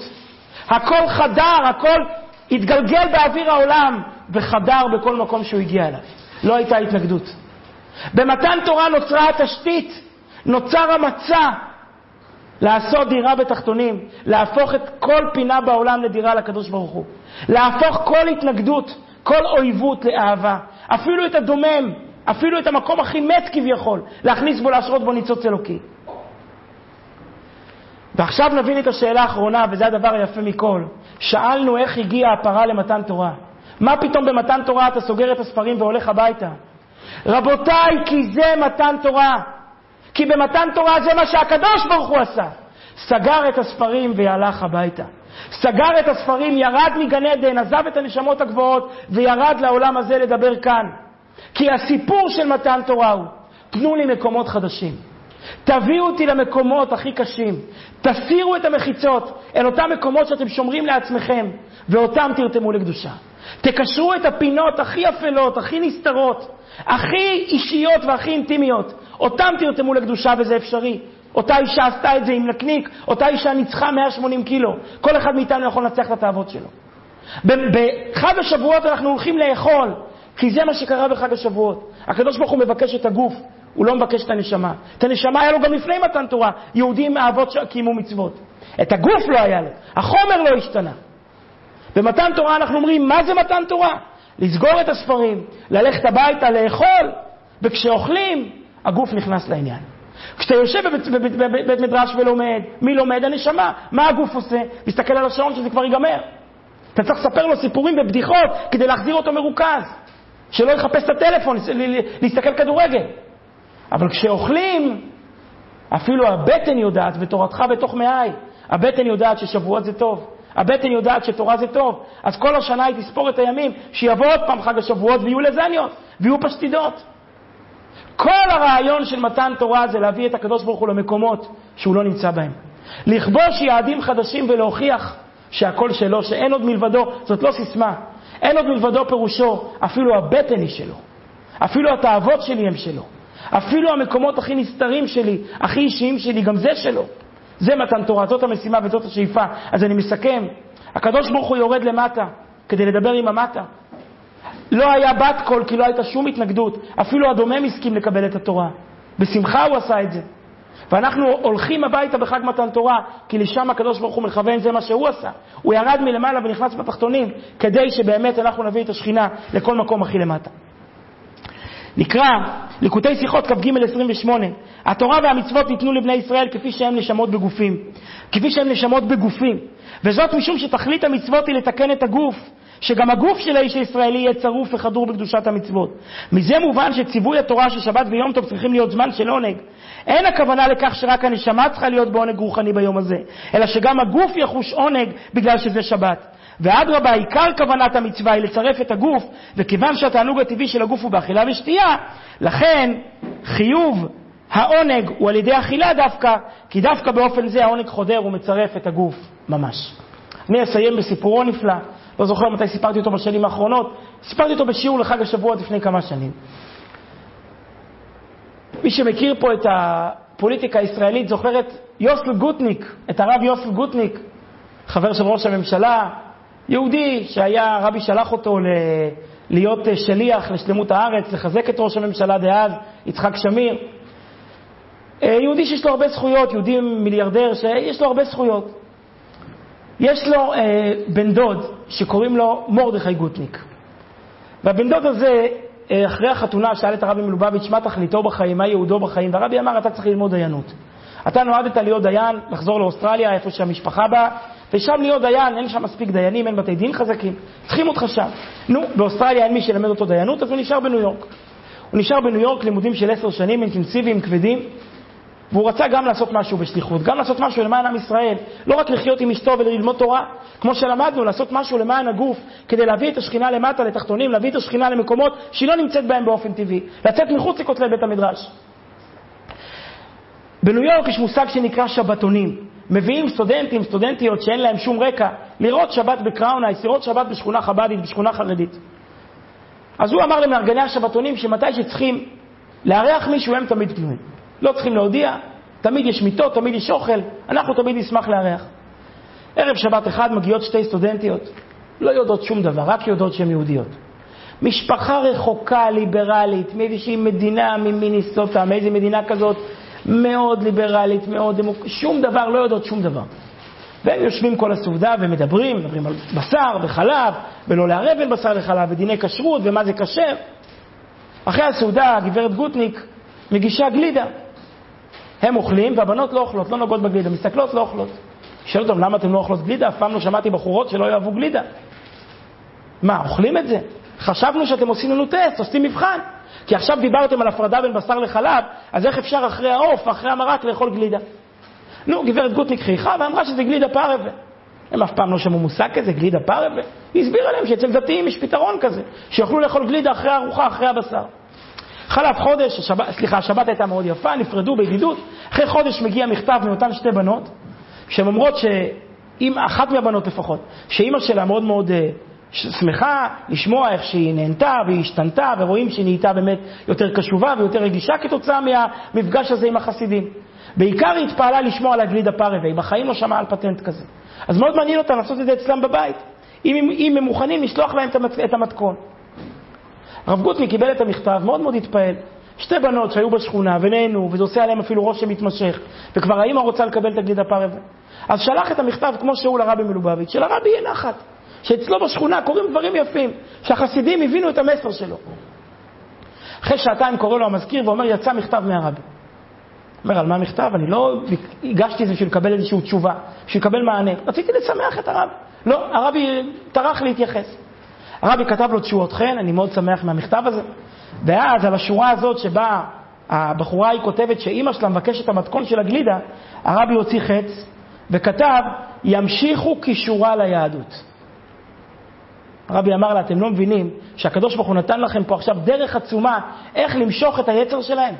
הקול חדר, הקול התגלגל באוויר העולם, וחדר בכל מקום שהוא הגיע אליו. לא הייתה התנגדות. במתן תורה נוצרה התשתית, נוצר המצע לעשות דירה בתחתונים, להפוך את כל פינה בעולם לדירה לקדוש ברוך הוא, להפוך כל התנגדות, כל אויבות לאהבה, אפילו את הדומם, אפילו את המקום הכי מת כביכול, להכניס בו, להשרות בו ניצוץ אלוקי. ועכשיו נבין את השאלה האחרונה, וזה הדבר היפה מכל. שאלנו איך הגיעה הפרה למתן תורה. מה פתאום במתן תורה אתה סוגר את הספרים והולך הביתה? רבותיי, כי זה מתן תורה. כי במתן תורה זה מה שהקדוש ברוך הוא עשה. סגר את הספרים והלך הביתה. סגר את הספרים, ירד מגן עדן, עזב את הנשמות הגבוהות וירד לעולם הזה לדבר כאן. כי הסיפור של מתן תורה הוא, תנו לי מקומות חדשים. תביאו אותי למקומות הכי קשים. תסירו את המחיצות אל אותם מקומות שאתם שומרים לעצמכם ואותם תרתמו לקדושה. תקשרו את הפינות הכי אפלות, הכי נסתרות, הכי אישיות והכי אינטימיות. אותם תרתמו לקדושה וזה אפשרי. אותה אישה עשתה את זה עם נקניק, אותה אישה ניצחה מאה ושמונים קילו. כל אחד מאיתנו יכול לנצח את התאוות שלו. בחג השבועות אנחנו הולכים לאכול, כי זה מה שקרה בחג השבועות. הקדוש ברוך הוא מבקש את הגוף, הוא לא מבקש את הנשמה. את הנשמה היה לו גם לפני מתן תורה. יהודים אהבות שקיימו מצוות. את הגוף לא היה לו, החומר לא השתנה. במתן תורה אנחנו אומרים, מה זה מתן תורה? לסגור את הספרים, ללכת הביתה, לאכול, וכשאוכלים, הגוף נכנס לעניין. כשאתה יושב בבית, בבית, בבית, בבית מדרש ולומד, מי לומד? הנשמה. מה הגוף עושה? מסתכל על השעון שזה כבר ייגמר. אתה צריך לספר לו סיפורים ובדיחות כדי להחזיר אותו מרוכז. שלא יחפש את הטלפון, להסתכל כדורגל. אבל כשאוכלים, אפילו הבטן יודעת, ותורתך בתוך מאי, הבטן יודעת ששבועות זה טוב. הבטן יודעת שתורה זה טוב. אז כל השנה היא תספור את הימים, שיבוא עוד פעם חג השבועות ויהיו לזניות, ויהיו פשטידות. כל הרעיון של מתן תורה זה להביא את הקדוש ברוך הוא למקומות שהוא לא נמצא בהם. לכבוש יעדים חדשים ולהוכיח שהכל שלו, שאין עוד מלבדו, זאת לא סיסמה. אין עוד מלבדו פירושו, אפילו הבטן היא שלו. אפילו התאוות שלי הם שלו. אפילו המקומות הכי נסתרים שלי, הכי אישיים שלי, גם זה שלו. זה מתן תורה, זאת המשימה וזאת השאיפה. אז אני מסכם, הקדוש ברוך הוא יורד למטה כדי לדבר עם המטה. לא היה בת קול כי לא הייתה שום התנגדות, אפילו הדומם הסכים לקבל את התורה. בשמחה הוא עשה את זה. ואנחנו הולכים הביתה בחג מתן תורה, כי לשם הקדוש ברוך הוא מכוון, זה מה שהוא עשה. הוא ירד מלמעלה ונכנס בתחתונים, כדי שבאמת אנחנו נביא את השכינה לכל מקום הכי למטה. נקרא ליקוטי שיחות כ"ג עשרים ושמונה. התורה והמצוות ניתנו לבני ישראל כפי שהם נשמות בגופים. כפי שהם נשמות בגופים. וזאת משום שתכלית המצוות היא לתקן את הגוף, שגם הגוף של האיש הישראלי יהיה צרוף וחדור בקדושת המצוות. מזה מובן שציווי התורה ששבת ויום טוב צריכים להיות זמן של עונג. אין הכוונה לכך שרק הנשמה צריכה להיות בעונג רוחני ביום הזה, אלא שגם הגוף יחוש עונג בגלל שזה שבת. ואדרבה, עיקר כוונת המצווה היא לצרף את הגוף, וכיוון שהתענוג הטבעי של הגוף הוא באכילה ושתייה, לכן חיוב העונג הוא על ידי אכילה דווקא, כי דווקא באופן זה העונג חודר ומצרף את הגוף ממש. אני אסיים בסיפורו נפלא, לא זוכר מתי סיפרתי אותו בשנים האחרונות, סיפרתי אותו בשיעור לחג השבועות לפני כמה שנים. מי שמכיר פה את הפוליטיקה הישראלית זוכרת יוסל גוטניק, את הרב יוסל גוטניק, חבר של ראש הממשלה, יהודי שהיה, רבי שלח אותו ל... להיות שליח לשלמות הארץ, לחזק את ראש הממשלה דאז, יצחק שמיר. יהודי שיש לו הרבה זכויות, יהודי מיליארדר שיש לו הרבה זכויות. יש לו אה, בן דוד שקוראים לו מורדכי גוטניק. והבן דוד הזה, אחרי החתונה, שאל את הרבי מלובביץ' מה תכליתו בחיים, מה יהודו בחיים, והרבי אמר, אתה צריך ללמוד דיינות. אתה נועדת להיות דיין, לחזור לאוסטרליה, איפה שהמשפחה באה, ושם להיות דיין, אין שם מספיק דיינים, אין בתי דין חזקים, צריכים אותך שם. נו, באוסטרליה אין מי שלמד אותו דיינות, אז הוא נשאר בניו יורק. הוא נשאר בניו יורק לימודים של עשר שנים, אינטנסיביים, כבדים, והוא רצה גם לעשות משהו בשליחות, גם לעשות משהו למען עם ישראל, לא רק לחיות עם אשתו וללמוד תורה, כמו שלמדנו, לעשות משהו למען הגוף, כדי להביא את השכינה למטה, לתחתונים, להביא את השכינה למקומות שהיא לא נמצאת בהם באופן טבעי, לצאת מחוץ לכותלי בית המדרש. בניו יורק יש מושג שנקרא שבתונים. מביאים סטודנטים, סטודנטיות שאין להם שום רקע, לראות שבת בקראון הייס, לראות שבת בשכונה חבדית, בשכונה חרדית. אז הוא אמר למארגני השבתונים שמתי שצריכים לארח מישהו הם תמיד פנויים. לא צריכים להודיע, תמיד יש מיטות, תמיד יש אוכל, אנחנו תמיד נשמח לארח. ערב שבת אחד מגיעות שתי סטודנטיות, לא יודעות שום דבר, רק יודעות שהן יהודיות. משפחה רחוקה, ליברלית, מאיזושהי מדינה ממיניסוטה, מאיזו מדינה כזאת, מאוד ליברלית, מאוד דמוק... שום דבר, לא יודעות שום דבר. והם יושבים כל הסעודה ומדברים, מדברים על בשר וחלב, ולא לערב בין בשר לחלב, ודיני כשרות ומה זה כשר. אחרי הסעודה, הגברת גוטניק מגישה גלידה. הם אוכלים והבנות לא אוכלות, לא נוגעות בגלידה, מסתכלות לא אוכלות. שאלו אותם, למה אתם לא אוכלות גלידה? אף פעם לא שמעתי בחורות שלא יאהבו גלידה. מה, אוכלים את זה? חשבנו שאתם עושים לנו טסט, עושים מבחן. כי עכשיו דיברתם על הפרדה בין בשר לחלב, אז איך אפשר אחרי העוף, אחרי המרק, לאכול גלידה? נו, גברת גוטניק חייכה ואמרה שזה גלידה פרווה. הם אף פעם לא שמעו מושג כזה, גלידה פרווה. היא הסבירה להם שאצל דתיים יש פתרון כזה, שיוכלו לאכול גלידה אחרי הארוחה, אחרי הבשר. חלף חודש, השבת, סליחה, השבת הייתה מאוד יפה, נפרדו בידידות. אחרי חודש מגיע מכתב מאותן שתי בנות, שהן אומרות שאם, אחת מהבנות לפחות, שאמא שלה מאוד מאוד שמחה לשמוע איך שהיא נהנתה והיא השתנתה, ורואים שהיא נהייתה באמת יותר קשובה ויותר רגישה כתוצאה מהמפגש הזה עם החסידים. בעיקר היא התפעלה לשמוע על הגלידה פרווה, בחיים לא שמעה על פטנט כזה. אז מאוד מעניין אותם לעשות את זה אצלם בבית, אם, אם הם מוכנים לשלוח להם את המתכון. הרב גוטני קיבל את המכתב, מאוד מאוד התפעל. שתי בנות שהיו בשכונה ונהנו, וזה עושה עליהם אפילו רושם מתמשך, וכבר האמא רוצה לקבל את הגלידה פרווה. אז שלח את המכתב כמו שהוא לרבי מלובביץ', שלרבי יהיה נחת, שאצלו בשכונה קוראים דברים יפים, שהחסידים הבינו את המסר שלו. אחרי שעתיים קורא לו המזכיר ואומר, יצא מכתב מהרבי. אומר, על מה מכתב? אני לא הגשתי את זה בשביל לקבל איזושהי תשובה, בשביל לקבל מענה. רציתי לשמח את הרב. לא, הרבי טרח להתייחס. הרבי כתב לו תשובות, כן, אני מאוד שמח מהמכתב הזה. ואז על השורה הזאת שבה הבחורה היא כותבת שאמא שלה מבקשת את המתכון של הגלידה, הרבי הוציא חץ וכתב, ימשיכו קישורה ליהדות. הרבי אמר לה, אתם לא מבינים שהקדוש ברוך הוא נתן לכם פה עכשיו דרך עצומה איך למשוך את היצר שלהם.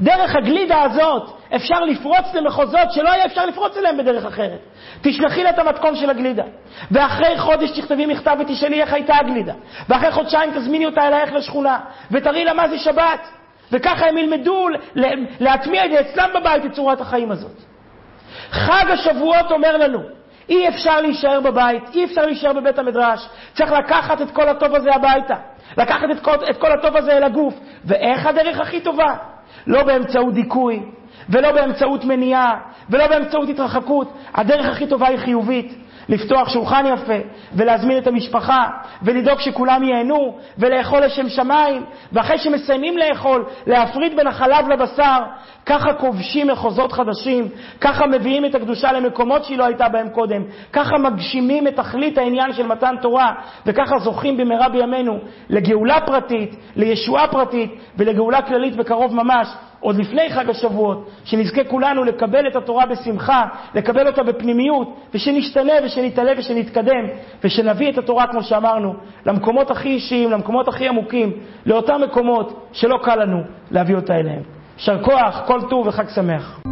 דרך הגלידה הזאת אפשר לפרוץ למחוזות שלא היה אפשר לפרוץ אליהם בדרך אחרת. תשלחי לה את המתכון של הגלידה, ואחרי חודש תכתבי מכתב ותשאלי איך הייתה הגלידה, ואחרי חודשיים תזמיני אותה אלייך לשכונה ותראי לה מה זה שבת, וככה הם ילמדו להטמיע את זה אצלם בבית את צורת החיים הזאת. חג השבועות אומר לנו, אי אפשר להישאר בבית, אי אפשר להישאר בבית המדרש, צריך לקחת את כל הטוב הזה הביתה, לקחת את כל, את כל הטוב הזה אל הגוף. ואיך הדרך הכי טובה? לא באמצעות דיכוי, ולא באמצעות מניעה, ולא באמצעות התרחקות. הדרך הכי טובה היא חיובית, לפתוח שולחן יפה, ולהזמין את המשפחה, ולדאוג שכולם ייהנו, ולאכול לשם שמיים, ואחרי שמסיימים לאכול, להפריד בין החלב לבשר. ככה כובשים מחוזות חדשים, ככה מביאים את הקדושה למקומות שהיא לא הייתה בהם קודם, ככה מגשימים את תכלית העניין של מתן תורה, וככה זוכים במהרה בימינו לגאולה פרטית, לישועה פרטית, ולגאולה כללית בקרוב ממש, עוד לפני חג השבועות, שנזכה כולנו לקבל את התורה בשמחה, לקבל אותה בפנימיות, ושנשתנה ושנתעלה ושנתקדם, ושנביא את התורה, כמו שאמרנו, למקומות הכי אישיים, למקומות הכי עמוקים, לאותם מקומות שלא קל לנו להביא אותה אליהם. שר כוח, כל טוב וחג שמח.